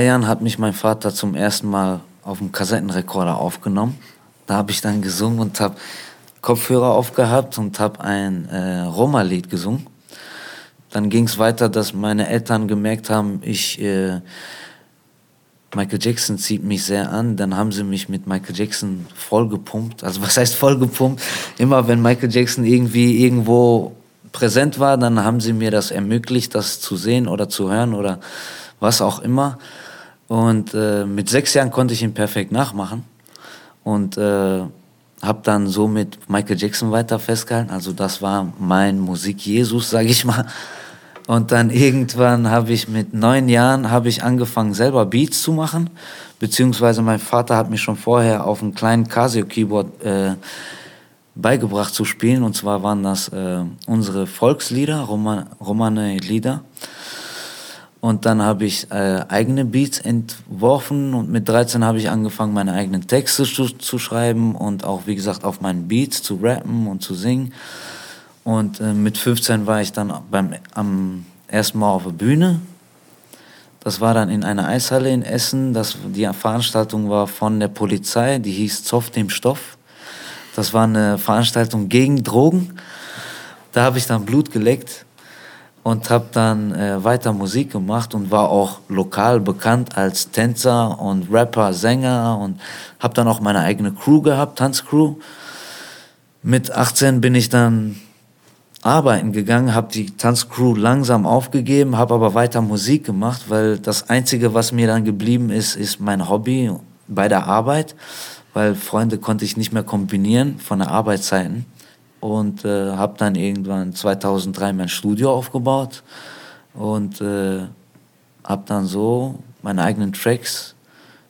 Jahren hat mich mein Vater zum ersten Mal auf dem Kassettenrekorder aufgenommen. Da habe ich dann gesungen und habe Kopfhörer aufgehabt und habe ein Roma-Lied gesungen. Dann ging es weiter, dass meine Eltern gemerkt haben, Michael Jackson zieht mich sehr an, dann haben sie mich mit Michael Jackson vollgepumpt. Also was heißt vollgepumpt? Immer wenn Michael Jackson irgendwie irgendwo präsent war, dann haben sie mir das ermöglicht, das zu sehen oder zu hören oder was auch immer. Und mit 6 Jahren konnte ich ihn perfekt nachmachen. und habe dann so mit Michael Jackson weiter festgehalten. Also das war mein Musik-Jesus, sage ich mal. Und dann irgendwann habe ich mit 9 Jahren angefangen, selber Beats zu machen. Beziehungsweise mein Vater hat mir schon vorher auf einem kleinen Casio-Keyboard beigebracht zu spielen. Und zwar waren das unsere Volkslieder, Romane-Lieder. Und dann habe ich eigene Beats entworfen und mit 13 habe ich angefangen, meine eigenen Texte zu schreiben und auch, wie gesagt, auf meinen Beats zu rappen und zu singen. Und mit 15 war ich dann am ersten Mal auf der Bühne. Das war dann in einer Eishalle in Essen. Die Veranstaltung war von der Polizei, die hieß Zoff dem Stoff. Das war eine Veranstaltung gegen Drogen. Da habe ich dann Blut geleckt und habe dann weiter Musik gemacht und war auch lokal bekannt als Tänzer und Rapper, Sänger und habe dann auch meine eigene Crew gehabt, Tanzcrew. Mit 18 bin ich dann arbeiten gegangen, habe die Tanzcrew langsam aufgegeben, habe aber weiter Musik gemacht, weil das Einzige, was mir dann geblieben ist, ist mein Hobby bei der Arbeit, weil Freunde konnte ich nicht mehr kombinieren von der Arbeitszeiten. Und habe dann irgendwann 2003 mein Studio aufgebaut und habe dann so meine eigenen Tracks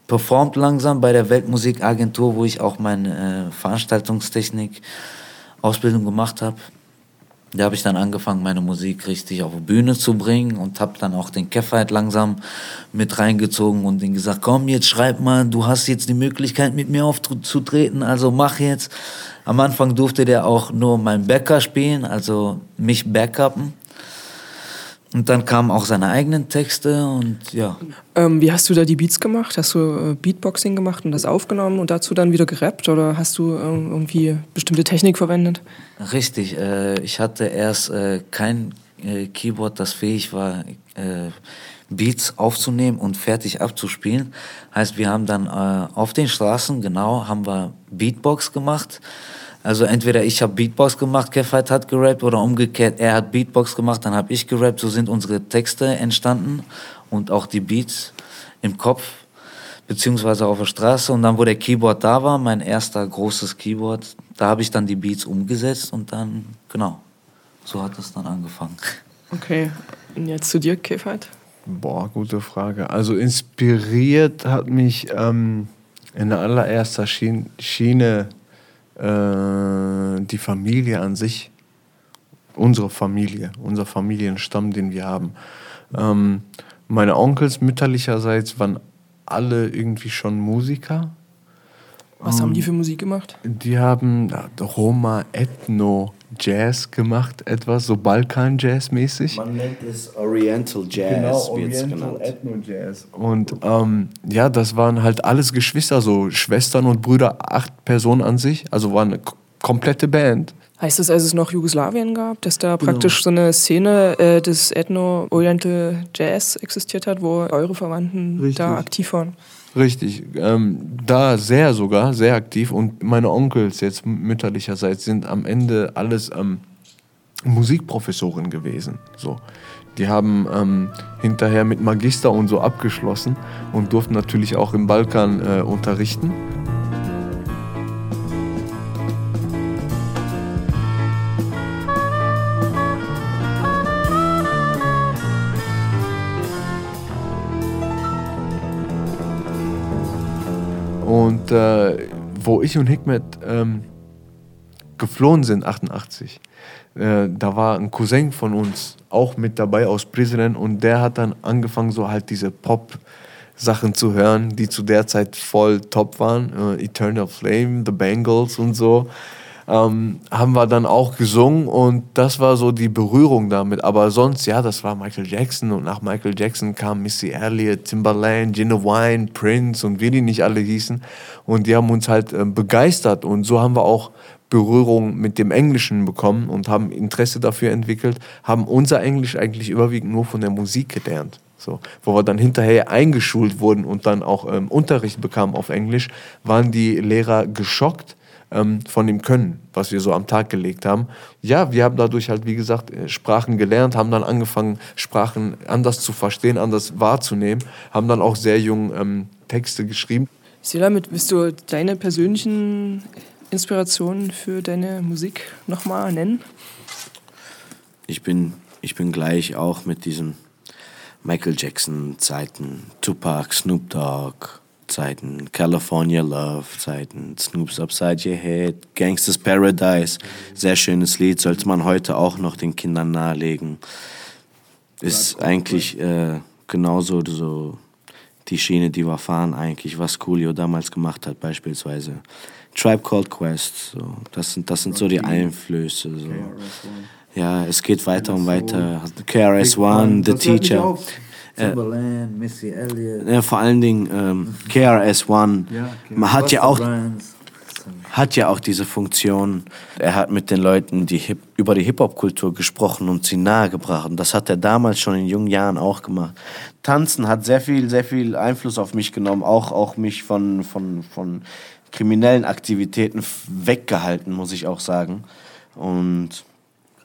performt langsam bei der Weltmusikagentur, wo ich auch meine Veranstaltungstechnik-Ausbildung gemacht habe. Da habe ich dann angefangen, meine Musik richtig auf die Bühne zu bringen und habe dann auch den Kefaet langsam mit reingezogen und ihm gesagt, komm, jetzt schreib mal, du hast jetzt die Möglichkeit, mit mir aufzutreten, also mach jetzt. Am Anfang durfte der auch nur meinen Backup spielen, also mich backuppen. Und dann kamen auch seine eigenen Texte und ja. Wie hast du da die Beats gemacht? Hast du Beatboxing gemacht und das aufgenommen und dazu dann wieder gerappt oder hast du irgendwie bestimmte Technik verwendet? Richtig, ich hatte erst kein Keyboard, das fähig war, Beats aufzunehmen und fertig abzuspielen. Heißt, wir haben dann auf den Straßen, genau, haben wir Beatbox gemacht. Also entweder ich habe Beatbox gemacht, Kefaet hat gerappt oder umgekehrt, er hat Beatbox gemacht, dann habe ich gerappt. So sind unsere Texte entstanden und auch die Beats im Kopf beziehungsweise auf der Straße. Und dann, wo der Keyboard da war, mein erster großes Keyboard, da habe ich dann die Beats umgesetzt und dann, genau, so hat es dann angefangen. Okay, und jetzt zu dir, Kefaet? Boah, gute Frage. Also inspiriert hat mich in allererster Schiene die Familie an sich, unsere Familie, unser Familienstamm, den wir haben. Meine Onkels mütterlicherseits waren alle irgendwie schon Musiker. Was haben die für Musik gemacht? Die haben Roma Ethno Jazz gemacht, etwas so Balkan-Jazz-mäßig. Man nennt es Oriental Jazz, genau, wird es genannt. Ethno Jazz. Und ja, das waren halt alles Geschwister, so Schwestern und Brüder, 8 Personen an sich, also war eine komplette Band. Heißt das, als es noch Jugoslawien gab, dass da praktisch so eine Szene des Ethno-Oriental Jazz existiert hat, wo eure Verwandten Richtig. Da aktiv waren? Richtig, da sehr aktiv und meine Onkels jetzt mütterlicherseits sind am Ende alles Musikprofessoren gewesen. So. Die haben hinterher mit Magister und so abgeschlossen und durften natürlich auch im Balkan unterrichten. Und wo ich und Hikmet geflohen sind, 88, da war ein Cousin von uns auch mit dabei aus Prizren und der hat dann angefangen, so halt diese Pop-Sachen zu hören, die zu der Zeit voll top waren. Eternal Flame, The Bangles und so. Haben wir dann auch gesungen und das war so die Berührung damit. Aber sonst, ja, das war Michael Jackson und nach Michael Jackson kam Missy Elliott, Timberland, Wine, Prince und wie die nicht alle hießen. Und die haben uns halt begeistert und so haben wir auch Berührung mit dem Englischen bekommen und haben Interesse dafür entwickelt, haben unser Englisch eigentlich überwiegend nur von der Musik gelernt. So, wo wir dann hinterher eingeschult wurden und dann auch Unterricht bekamen auf Englisch, waren die Lehrer geschockt von dem Können, was wir so am Tag gelegt haben. Ja, wir haben dadurch halt, wie gesagt, Sprachen gelernt, haben dann angefangen, Sprachen anders zu verstehen, anders wahrzunehmen, haben dann auch sehr jung Texte geschrieben. Selamet, willst du deine persönlichen Inspirationen für deine Musik nochmal nennen? Ich bin gleich auch mit diesen Michael Jackson-Zeiten, Tupac, Snoop Dogg, Zeiten, California Love, Zeiten, Snoop's Upside Your Head, Gangsta's Paradise, sehr schönes Lied, sollte man heute auch noch den Kindern nahelegen. Ist eigentlich genauso so die Schiene, die wir fahren eigentlich, was Coolio damals gemacht hat, beispielsweise Tribe Called Quest, so. Das sind so die Einflüsse. So. Ja, es geht weiter und weiter. KRS-One, The Teacher. Timberland, Missy Elliott. Ja, vor allen Dingen KRS-One. Man hat ja auch diese Funktion. Er hat mit den Leuten über die Hip-Hop-Kultur gesprochen und sie nahegebracht. Und das hat er damals schon in jungen Jahren auch gemacht. Tanzen hat sehr viel Einfluss auf mich genommen. Auch mich von kriminellen Aktivitäten weggehalten, muss ich auch sagen. Und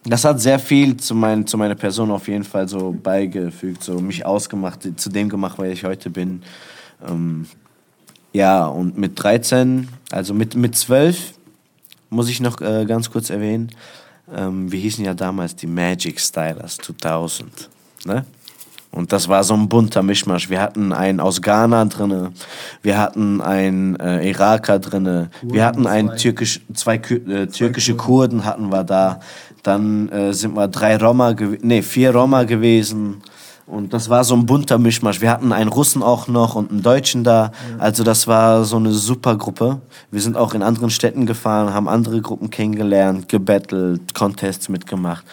das hat sehr viel zu meiner Person auf jeden Fall so beigefügt, so mich ausgemacht, zu dem gemacht, wer ich heute bin. Ja, und mit 13, also mit 12, muss ich noch ganz kurz erwähnen, wir hießen ja damals die Magic Stylers 2000, ne? Und das war so ein bunter Mischmasch. Wir hatten einen aus Ghana drinne, wir hatten einen Iraker drinne, wir hatten einen türkische Kurden hatten wir da. Dann sind wir 4 Roma gewesen. Und das war so ein bunter Mischmasch. Wir hatten einen Russen auch noch und einen Deutschen da. Also das war so eine super Gruppe. Wir sind auch in anderen Städten gefahren, haben andere Gruppen kennengelernt, gebettelt, Contests mitgemacht.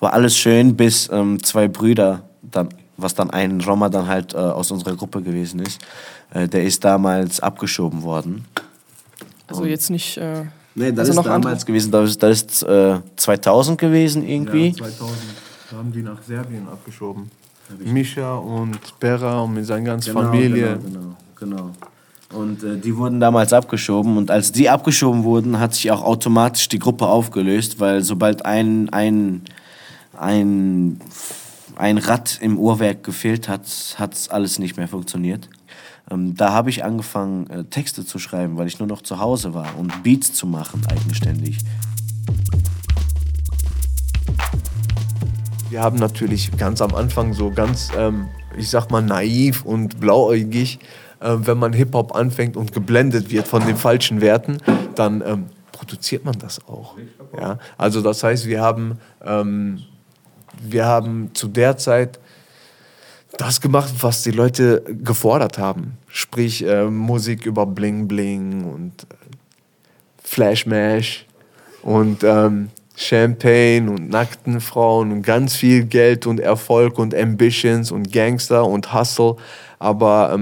War alles schön, bis 2 Brüder, was dann ein Roma dann halt aus unserer Gruppe gewesen ist, der ist damals abgeschoben worden. Also jetzt nicht... Nee, das ist noch damals gewesen, das ist 2000 gewesen irgendwie. Ja, 2000, da haben die nach Serbien abgeschoben. Mischa und Pera und mit seiner ganzen Familie. Genau. Und die wurden damals abgeschoben und als die abgeschoben wurden, hat sich auch automatisch die Gruppe aufgelöst, weil sobald ein Rad im Uhrwerk gefehlt hat, hat es alles nicht mehr funktioniert. Da habe ich angefangen, Texte zu schreiben, weil ich nur noch zu Hause war und Beats zu machen, eigenständig. Wir haben natürlich ganz am Anfang so ganz, ich sag mal, naiv und blauäugig, wenn man Hip-Hop anfängt und geblendet wird von den falschen Werten, dann produziert man das auch. Ja? Also das heißt, wir haben zu der Zeit das gemacht, was die Leute gefordert haben. Sprich Musik über Bling Bling und Flashmash und Champagne und nackten Frauen und ganz viel Geld und Erfolg und Ambitions und Gangster und Hustle. Aber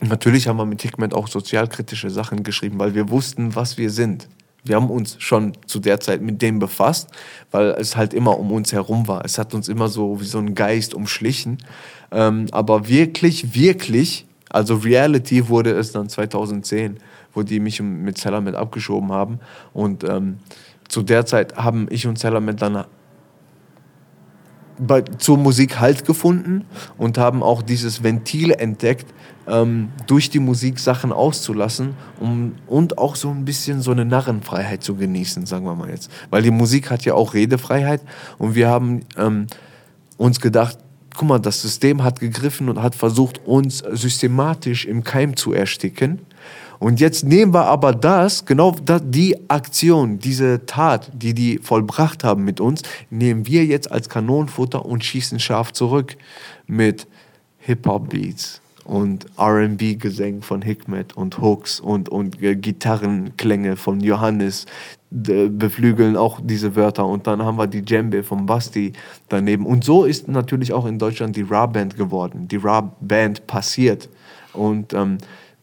natürlich haben wir mit Hikmet auch sozialkritische Sachen geschrieben, weil wir wussten, was wir sind. Wir haben uns schon zu der Zeit mit dem befasst, weil es halt immer um uns herum war. Es hat uns immer so wie so ein Geist umschlichen. Aber wirklich, also Reality wurde es dann 2010, wo die mich mit Selamet abgeschoben haben. Und zu der Zeit haben ich und Selamet dann zur Musik Halt gefunden und haben auch dieses Ventil entdeckt, durch die Musik Sachen auszulassen und auch so ein bisschen so eine Narrenfreiheit zu genießen, sagen wir mal jetzt. Weil die Musik hat ja auch Redefreiheit und wir haben uns gedacht, guck mal, das System hat gegriffen und hat versucht, uns systematisch im Keim zu ersticken. Und jetzt nehmen wir aber die Aktion, diese Tat, die die vollbracht haben mit uns, nehmen wir jetzt als Kanonenfutter und schießen scharf zurück mit Hip-Hop-Beats und R&B-Gesängen von Hikmet und Hooks und Gitarrenklänge von Johannes, beflügeln auch diese Wörter. Und dann haben wir die Djembe von Basti daneben. Und so ist natürlich auch in Deutschland die Ra-Band geworden, die Ra-Band passiert. Und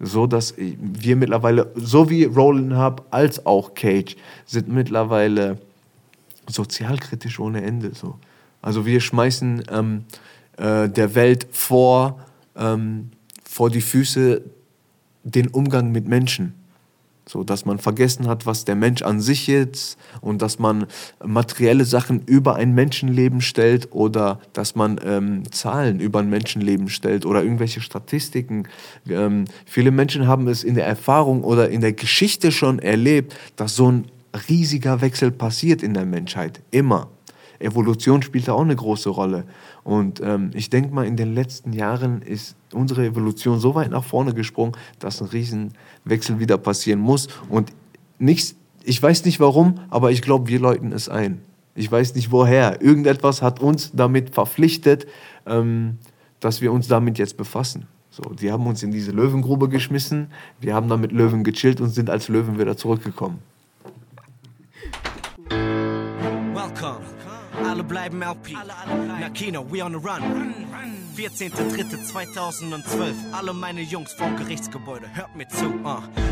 so, dass wir mittlerweile, so wie Rolling Hub als auch Cage, sind mittlerweile sozialkritisch ohne Ende. So. Also wir schmeißen der Welt vor die Füße den Umgang mit Menschen. So, dass man vergessen hat, was der Mensch an sich ist und dass man materielle Sachen über ein Menschenleben stellt oder dass man Zahlen über ein Menschenleben stellt oder irgendwelche Statistiken. Viele Menschen haben es in der Erfahrung oder in der Geschichte schon erlebt, dass so ein riesiger Wechsel passiert in der Menschheit, immer. Evolution spielt da auch eine große Rolle. Und ich denke mal, in den letzten Jahren ist unsere Evolution so weit nach vorne gesprungen, dass ein Riesenwechsel wieder passieren muss. Und nichts, ich weiß nicht warum, aber ich glaube, wir läuten es ein. Ich weiß nicht woher. Irgendetwas hat uns damit verpflichtet, dass wir uns damit jetzt befassen. So, die haben uns in diese Löwengrube geschmissen, wir haben damit Löwen gechillt und sind als Löwen wieder zurückgekommen. Alle bleiben LP. Na Kino, we on the run. 14.03.2012. Alle meine Jungs vom Gerichtsgebäude, hört mir zu.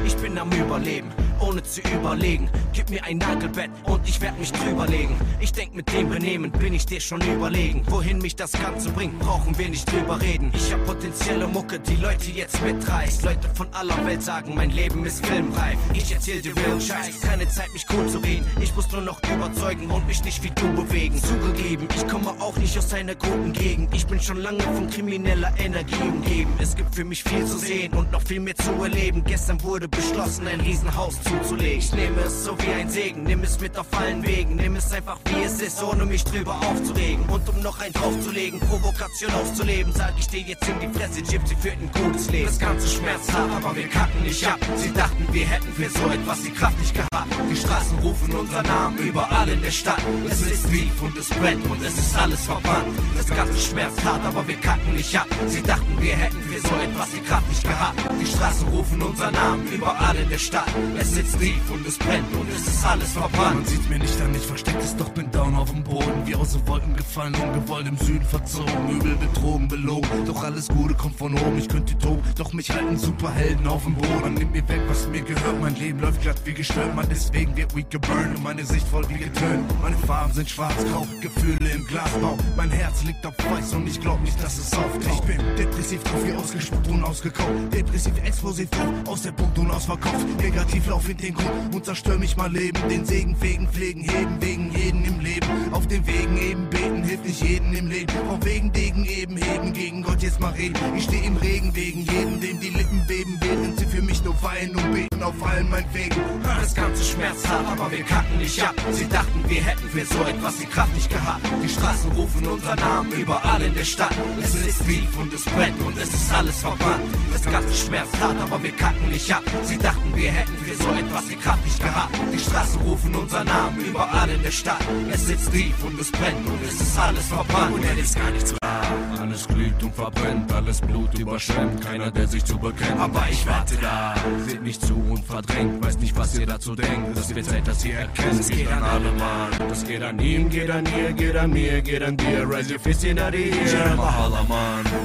Ich bin am Überleben, ohne zu überlegen. Gib mir ein Nagelbett und ich werd mich drüberlegen. Ich denk, mit dem Benehmen bin ich dir schon überlegen. Wohin mich das Ganze bringt, brauchen wir nicht drüber reden. Ich hab potenzielle Mucke, die Leute jetzt mitreißt. Leute von aller Welt sagen, mein Leben ist filmreif. Ich erzähl dir real Scheiß, keine Zeit mich cool zu reden. Ich muss nur noch überzeugen und mich nicht wie du bewegen. Zugegeben, ich komme auch nicht aus einer guten Gegend. Ich bin schon lange von krimineller Energie umgeben. Es gibt für mich viel zu sehen und noch viel mehr zu erleben. Gestern wurde beschlossen, ein Riesenhaus zuzulegen. Ich nehme es so wie ein Segen, nimm es mit auf allen Wegen. Nimm es einfach wie es ist, ohne mich drüber aufzuregen. Und um noch einen draufzulegen, Provokation aufzuleben, sag ich dir jetzt in die Fresse, Gypsy führt ein gutes Leben. Das ganze schmerzhaft, aber wir kacken nicht ab. Sie dachten, wir hätten für so etwas die Kraft nicht gehabt. Die Straßen rufen unseren Namen überall in der Stadt. Es ist Beef und es brennt und es ist alles verbannt. Das ganze schmerzhaft, aber wir kacken nicht ab. Sie dachten, wir hätten für so etwas die Kraft nicht gehabt. Die Straßen rufen unseren Namen überall in der Stadt. Es sitzt tief und es brennt und es ist alles verbrannt. Man sieht's mir nicht an, ich versteck es, doch bin down auf dem Boden. Wie aus den Wolken gefallen, ungewollt im Süden verzogen. Übel betrogen, belogen, doch alles Gute kommt von oben. Ich könnte toben, doch mich halten Superhelden auf dem Boden. Man nimmt mir weg, was mir gehört, mein Leben läuft glatt wie gestört. Man deswegen wird weak geburnt und meine Sicht voll wie getönt. Meine Farben sind schwarz-grau, Gefühle im Glasbau. Mein Herz liegt auf Weiß und ich glaub nicht, dass es auftritt. Ich bin depressiv drauf, wie ausgespuckt und ausgekauft. Depressiv, explosiv drauf, aus der Punkt und ausverkauft. Negativ lauf in den Grund und zerstör mich mal Leben. Den Segen fegen, pflegen, heben, wegen jeden im Leben. Auf den Wegen eben beten, hilft nicht jeden im Leben. Auf Wegen, Degen, eben, heben, gegen Gott jetzt mal reden. Ich steh im Regen wegen jedem, dem die Lippen beben. Während sie für mich nur weinen und beten auf allen meinen Wegen. Das ganze Schmerz hat, aber wir kacken nicht ab. Sie dachten, wir hätten für so etwas die Kraft nicht gehabt. Die Straßen rufen unseren Namen überall in der Stadt. Es ist Beef und es brennt und es ist alles verbrannt. Das ganze Schmerz hart, aber wir kacken nicht ab. Sie dachten, wir hätten für so etwas die Kraft nicht gehabt. Die Straßen rufen unseren Namen überall in der Stadt. Es sitzt tief und es brennt und es ist alles verbrannt. Und er ist gar nicht zu haben. Alles glüht und verbrennt, alles Blut überschwemmt. Keiner, der sich zu bekennt, aber ich warte da. Seht mich zu und verdrängt, weiß nicht, was ihr dazu denkt. Das wird Zeit, dass ihr erkennt. Das geht an alle, Mann. Das geht an ihm, geht an ihr, geht an mir, geht an dir. Raise your fist in the air.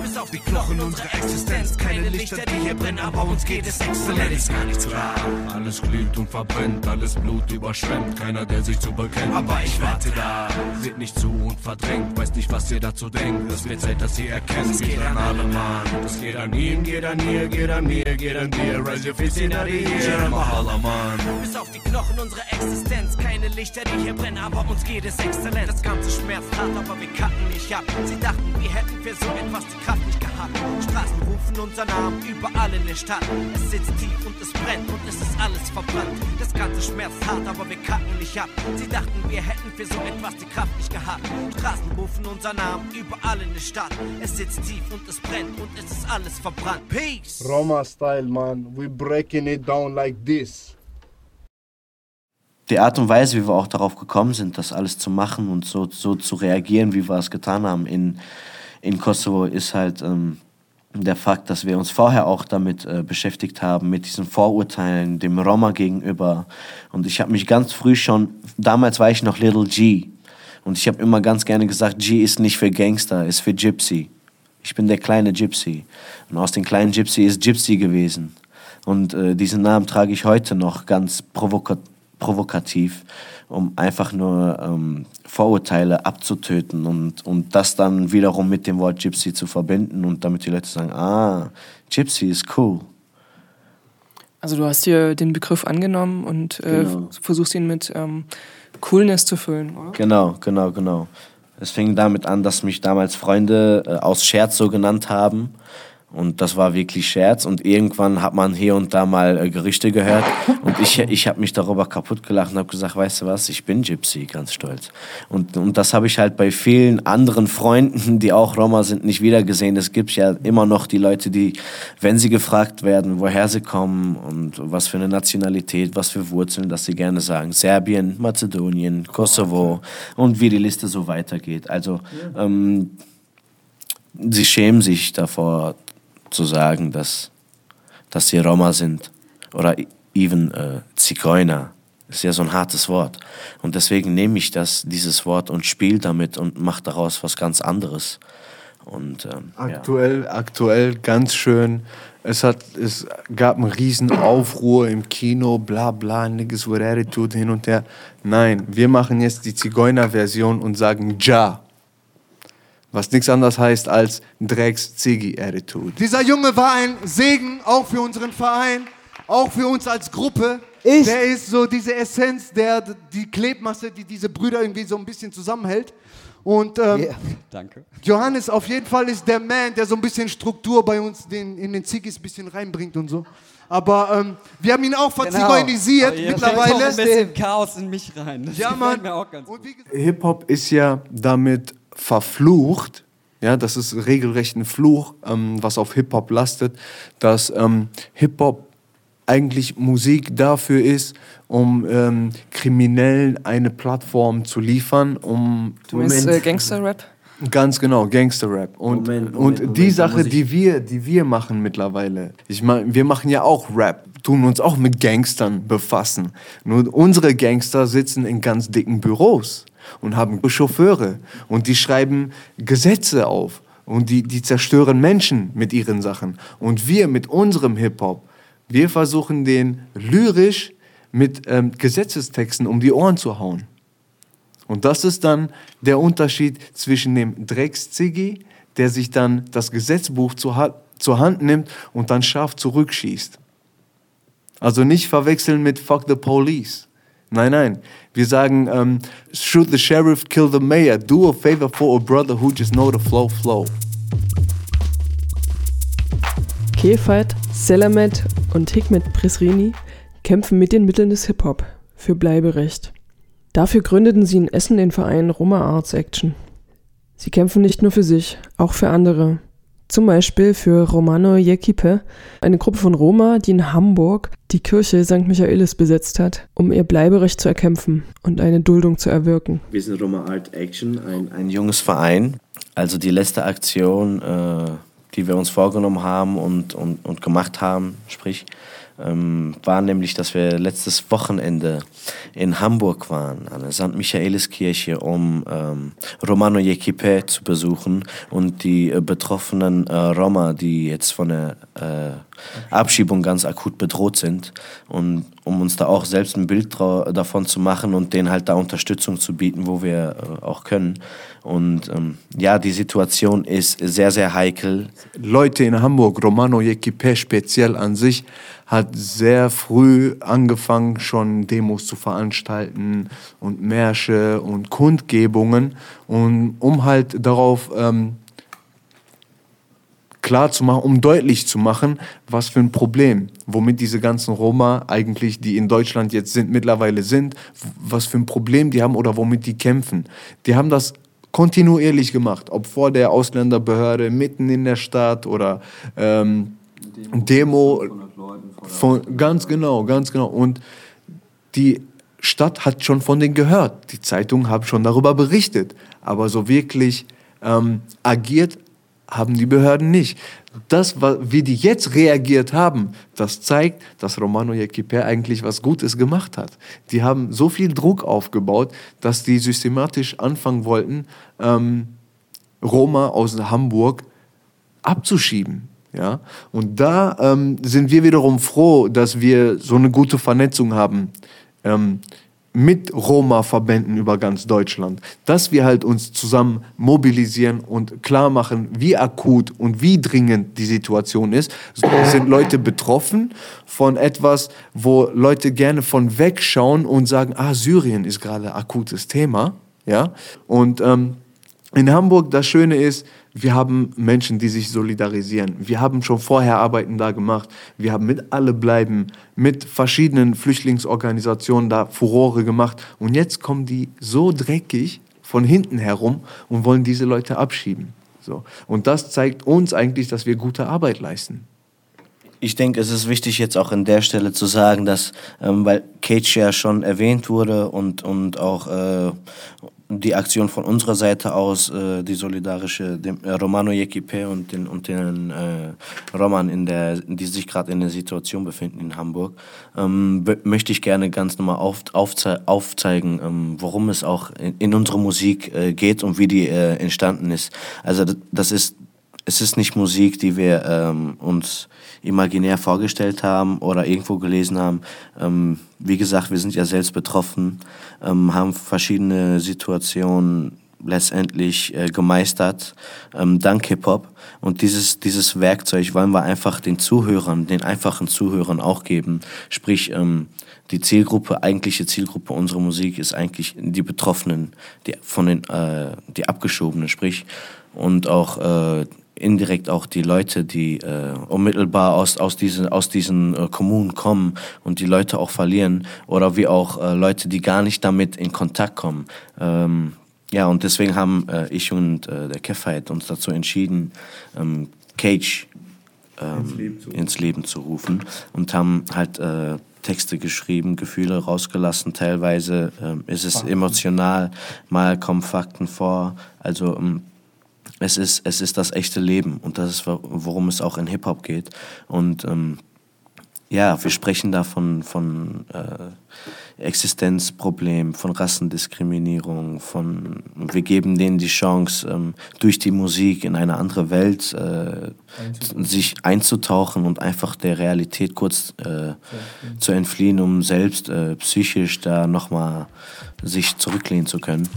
Bis auf die Knochen unsere Existenz. Keine Lichter, die hier brennen, aber uns geht es exzellent. Ist gar nichts klar. Alles glüht und verbrennt, alles Blut überschwemmt. Keiner, der sich zu bekennt, aber ich warte da. Seht nicht zu und verdrängt, weiß nicht, was ihr dazu denkt. Es wird Zeit, dass ihr erkennt. Das geht an alle, Mann. Das geht an ihm, geht an ihr, geht an mir, geht an dir. Raise your fist in the air. Bis auf die Knochen unsere Existenz. Keine Lichter, die hier brennen, aber uns geht es exzellent. Das ganze Schmerz hart, aber wir kacken nicht ab. Sie dachten, wir hätten für so etwas die Kraft nicht gehabt. Straßen rufen unseren Namen überall in der Stadt. Es sitzt tief und es brennt und es ist alles verbrannt. Das ganze Schmerz hart, aber wir kacken nicht ab. Sie dachten, wir hätten für so etwas die Kraft nicht gehabt. Straßen rufen unseren Namen überall in der Stadt. Es sitzt tief und es brennt und es ist alles verbrannt. Peace! Roma-Style, man. We breaking it down like this. Die Art und Weise, wie wir auch darauf gekommen sind, das alles zu machen und so zu reagieren, wie wir es getan haben in Kosovo, ist halt der Fakt, dass wir uns vorher auch damit beschäftigt haben, mit diesen Vorurteilen dem Roma gegenüber. Und ich habe mich ganz früh schon, damals war ich noch Little G, und ich habe immer ganz gerne gesagt, G ist nicht für Gangster, ist für Gypsy. Ich bin der kleine Gypsy. Und aus den kleinen Gypsy ist Gypsy gewesen. Und diesen Namen trage ich heute noch ganz provokativ, um einfach nur Vorurteile abzutöten und das dann wiederum mit dem Wort Gypsy zu verbinden und damit die Leute sagen, Gypsy ist cool. Also du hast hier den Begriff angenommen und genau, versuchst ihn mit Coolness zu füllen, oder? Genau. Es fing damit an, dass mich damals Freunde aus Scherz so genannt haben. Und das war wirklich Scherz. Und irgendwann hat man hier und da mal Gerüchte gehört. Und ich habe mich darüber kaputt gelacht und habe gesagt, weißt du was, ich bin Gypsy, ganz stolz. Und das habe ich halt bei vielen anderen Freunden, die auch Roma sind, nicht wiedergesehen. Es gibt ja immer noch die Leute, die, wenn sie gefragt werden, woher sie kommen und was für eine Nationalität, was für Wurzeln, dass sie gerne sagen, Serbien, Mazedonien, Kosovo und wie die Liste so weitergeht. Also sie schämen sich davor, zu sagen, dass sie Roma sind oder even Zigeuner. Ist ja so ein hartes Wort. Und deswegen nehme ich dieses Wort und spiele damit und mache daraus was ganz anderes. Und, aktuell ganz schön. Es gab einen riesen Aufruhr im Kino, bla bla, niggas whatever, tut hin und her. Nein, wir machen jetzt die Zigeuner-Version und sagen Ja. Was nichts anderes heißt als Drecks-Ziggy-Attitude. Dieser Junge war ein Segen, auch für unseren Verein, auch für uns als Gruppe. Der ist so diese Essenz, die Klebmasse, die diese Brüder irgendwie so ein bisschen zusammenhält. Und danke. Johannes auf jeden Fall ist der Man, der so ein bisschen Struktur bei uns in den Ziggis ein bisschen reinbringt und so. Aber wir haben ihn auch verzigoinisiert mittlerweile. Da kommt ein bisschen Chaos in mich rein. Das gefällt mir auch ganz gut. Hip-Hop ist ja damit verflucht, ja, das ist regelrecht ein Fluch, was auf Hip-Hop lastet, dass Hip-Hop eigentlich Musik dafür ist, um Kriminellen eine Plattform zu liefern, um... Du meinst Gangster-Rap? Ganz genau, Gangster-Rap. Und, Moment, Sache, die wir machen mittlerweile, ich meine, wir machen ja auch Rap, tun uns auch mit Gangstern befassen. Nur unsere Gangster sitzen in ganz dicken Büros und haben Chauffeure und die schreiben Gesetze auf und die zerstören Menschen mit ihren Sachen. Und wir mit unserem Hip-Hop, wir versuchen den lyrisch mit Gesetzestexten um die Ohren zu hauen. Und das ist dann der Unterschied zwischen dem Drecks-Ziggy, der sich dann das Gesetzbuch zur Hand nimmt und dann scharf zurückschießt. Also nicht verwechseln mit Fuck the Police. Nein. Wir sagen, shoot the sheriff, kill the mayor. Do a favor for a brother who just know the flow. Kefaet, Selamet und Hikmet Prizreni kämpfen mit den Mitteln des Hip-Hop für Bleiberecht. Dafür gründeten sie in Essen den Verein Roma Arts Action. Sie kämpfen nicht nur für sich, auch für andere. Zum Beispiel für Romano Yequipe, eine Gruppe von Roma, die in Hamburg die Kirche St. Michaelis besetzt hat, um ihr Bleiberecht zu erkämpfen und eine Duldung zu erwirken. Wir sind Roma Art Action, ein junges Verein. Also die letzte Aktion, die wir uns vorgenommen haben und gemacht haben, war nämlich, dass wir letztes Wochenende in Hamburg waren, an der St. Michaeliskirche, um Romano Yequipe zu besuchen und die betroffenen Roma, die jetzt von der Abschiebung ganz akut bedroht sind, und um uns da auch selbst ein Bild davon zu machen und denen halt da Unterstützung zu bieten, wo wir auch können. Und die Situation ist sehr, sehr heikel. Leute in Hamburg, Romano Yequipe speziell an sich, hat sehr früh angefangen, schon Demos zu veranstalten und Märsche und Kundgebungen, und um halt darauf klar zu machen, um deutlich zu machen, was für ein Problem, womit diese ganzen Roma eigentlich, die in Deutschland jetzt sind, mittlerweile sind, was für ein Problem die haben oder womit die kämpfen. Die haben das kontinuierlich gemacht, ob vor der Ausländerbehörde, mitten in der Stadt oder Demo von ganz genau. Und die Stadt hat schon von denen gehört. Die Zeitungen haben schon darüber berichtet. Aber so wirklich agiert haben die Behörden nicht. Das, wie die jetzt reagiert haben, das zeigt, dass Romano Yequipe eigentlich was Gutes gemacht hat. Die haben so viel Druck aufgebaut, dass die systematisch anfangen wollten, Roma aus Hamburg abzuschieben. Ja, und da sind wir wiederum froh, dass wir so eine gute Vernetzung haben mit Roma-Verbänden über ganz Deutschland, dass wir halt uns zusammen mobilisieren und klar machen, wie akut und wie dringend die Situation ist. So sind Leute betroffen von etwas, wo Leute gerne von wegschauen und sagen, ah, Syrien ist gerade akutes Thema. Ja? Und in Hamburg, das Schöne ist, wir haben Menschen, die sich solidarisieren. Wir haben schon vorher Arbeiten da gemacht. Wir haben mit Alle Bleiben, mit verschiedenen Flüchtlingsorganisationen da Furore gemacht. Und jetzt kommen die so dreckig von hinten herum und wollen diese Leute abschieben. So. Und das zeigt uns eigentlich, dass wir gute Arbeit leisten. Ich denke, es ist wichtig, jetzt auch an der Stelle zu sagen, dass, weil Cage ja schon erwähnt wurde und auch die Aktion von unserer Seite aus, die solidarische, dem Romano Yequipe und den Roman, die sich gerade in der Situation befinden in Hamburg, möchte ich gerne ganz nochmal aufzeigen, worum es auch in unserer Musik geht und wie die entstanden ist. Also es ist nicht Musik, die wir uns imaginär vorgestellt haben oder irgendwo gelesen haben. Wie gesagt, wir sind ja selbst betroffen, haben verschiedene Situationen letztendlich gemeistert, dank Hip-Hop. Und dieses Werkzeug wollen wir einfach den einfachen Zuhörern auch geben. Sprich, die eigentliche Zielgruppe unserer Musik ist eigentlich die Betroffenen, die Abgeschobenen, sprich, und auch indirekt auch die Leute, die unmittelbar aus diesen Kommunen kommen und die Leute auch verlieren, oder wie auch Leute, die gar nicht damit in Kontakt kommen. Ja, und deswegen haben ich und der Kefaet uns dazu entschieden, Cage ins Leben zu rufen, und haben halt Texte geschrieben, Gefühle rausgelassen. Teilweise ist es emotional, mal kommen Fakten vor, also es ist das echte Leben, und das ist, worum es auch in Hip-Hop geht. Und ja, wir sprechen da von Existenzproblemen, von Rassendiskriminierung, wir geben denen die Chance, durch die Musik in eine andere Welt sich einzutauchen und einfach der Realität kurz zu entfliehen, um selbst psychisch da nochmal sich zurücklehnen zu können.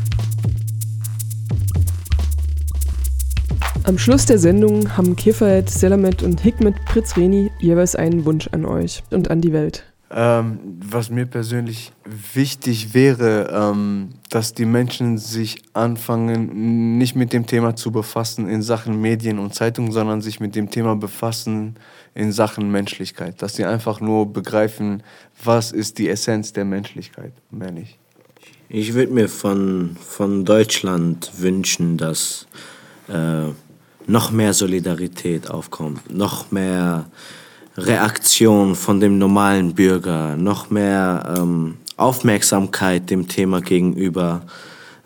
Am Schluss der Sendung haben Kefaet, Selamet und Hikmet Prizreni jeweils einen Wunsch an euch und an die Welt. Was mir persönlich wichtig wäre, dass die Menschen sich anfangen, nicht mit dem Thema zu befassen in Sachen Medien und Zeitung, sondern sich mit dem Thema befassen in Sachen Menschlichkeit. Dass sie einfach nur begreifen, was ist die Essenz der Menschlichkeit, mehr nicht. Ich würde mir von Deutschland wünschen, dass noch mehr Solidarität aufkommt, noch mehr Reaktion von dem normalen Bürger, noch mehr Aufmerksamkeit dem Thema gegenüber,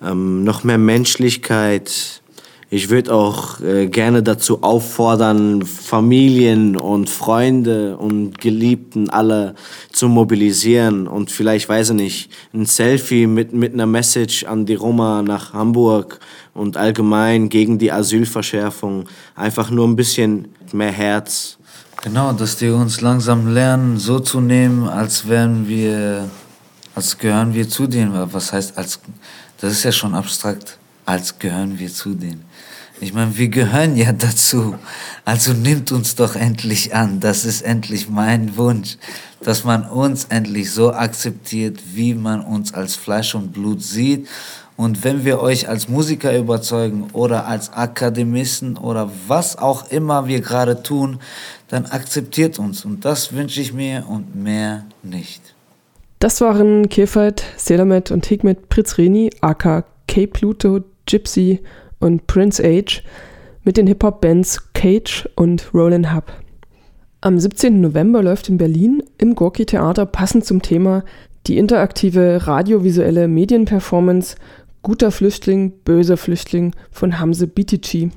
noch mehr Menschlichkeit. Ich würde auch gerne dazu auffordern, Familien und Freunde und Geliebten alle zu mobilisieren und vielleicht, weiß ich nicht, ein Selfie mit einer Message an die Roma nach Hamburg und allgemein gegen die Asylverschärfung. Einfach nur ein bisschen mehr Herz. Genau, dass die uns langsam lernen, so zu nehmen, als gehören wir zu denen. Was heißt, das ist ja schon abstrakt, als gehören wir zu denen. Ich meine, wir gehören ja dazu. Also nimmt uns doch endlich an. Das ist endlich mein Wunsch, dass man uns endlich so akzeptiert, wie man uns als Fleisch und Blut sieht. Und wenn wir euch als Musiker überzeugen oder als Akademisten oder was auch immer wir gerade tun, dann akzeptiert uns. Und das wünsche ich mir und mehr nicht. Das waren Kefaet, Selamet und Hikmet Prizreni, aka K-Pluto, Gypsy und Prince Age mit den Hip-Hop-Bands Cage und Rolling Hub. Am 17. November läuft in Berlin im Gorki-Theater passend zum Thema die interaktive radiovisuelle Medienperformance Guter Flüchtling, böser Flüchtling von Hamse Bitici.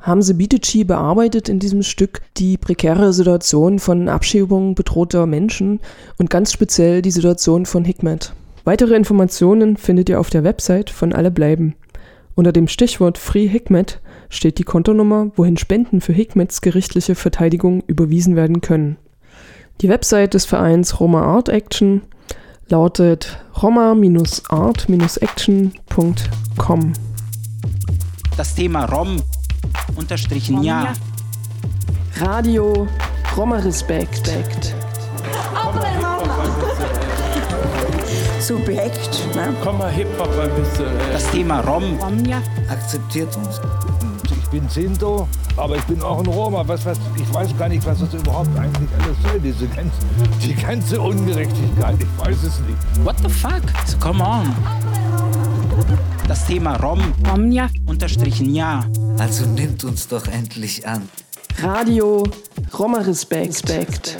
Hamse Bitici bearbeitet in diesem Stück die prekäre Situation von Abschiebung bedrohter Menschen und ganz speziell die Situation von Hikmet. Weitere Informationen findet ihr auf der Website von Alle Bleiben. Unter dem Stichwort Free Hikmet steht die Kontonummer, wohin Spenden für Hikmets gerichtliche Verteidigung überwiesen werden können. Die Website des Vereins Roma Arts Action lautet roma-art-action.com. Das Thema Rom_ja. Radio Roma Respekt. Subjekt. Komm mal Hip-Hop ein bisschen. Das Thema Rom_ja. Akzeptiert uns. Ich bin Sinto, aber ich bin auch ein Roma. Ich weiß gar nicht, was das überhaupt eigentlich alles soll. Die ganze Ungerechtigkeit. Ich weiß es nicht. What the fuck? So come on. Das Thema Rom_ja. Also nimmt uns doch endlich an. Radio Roma Respekt.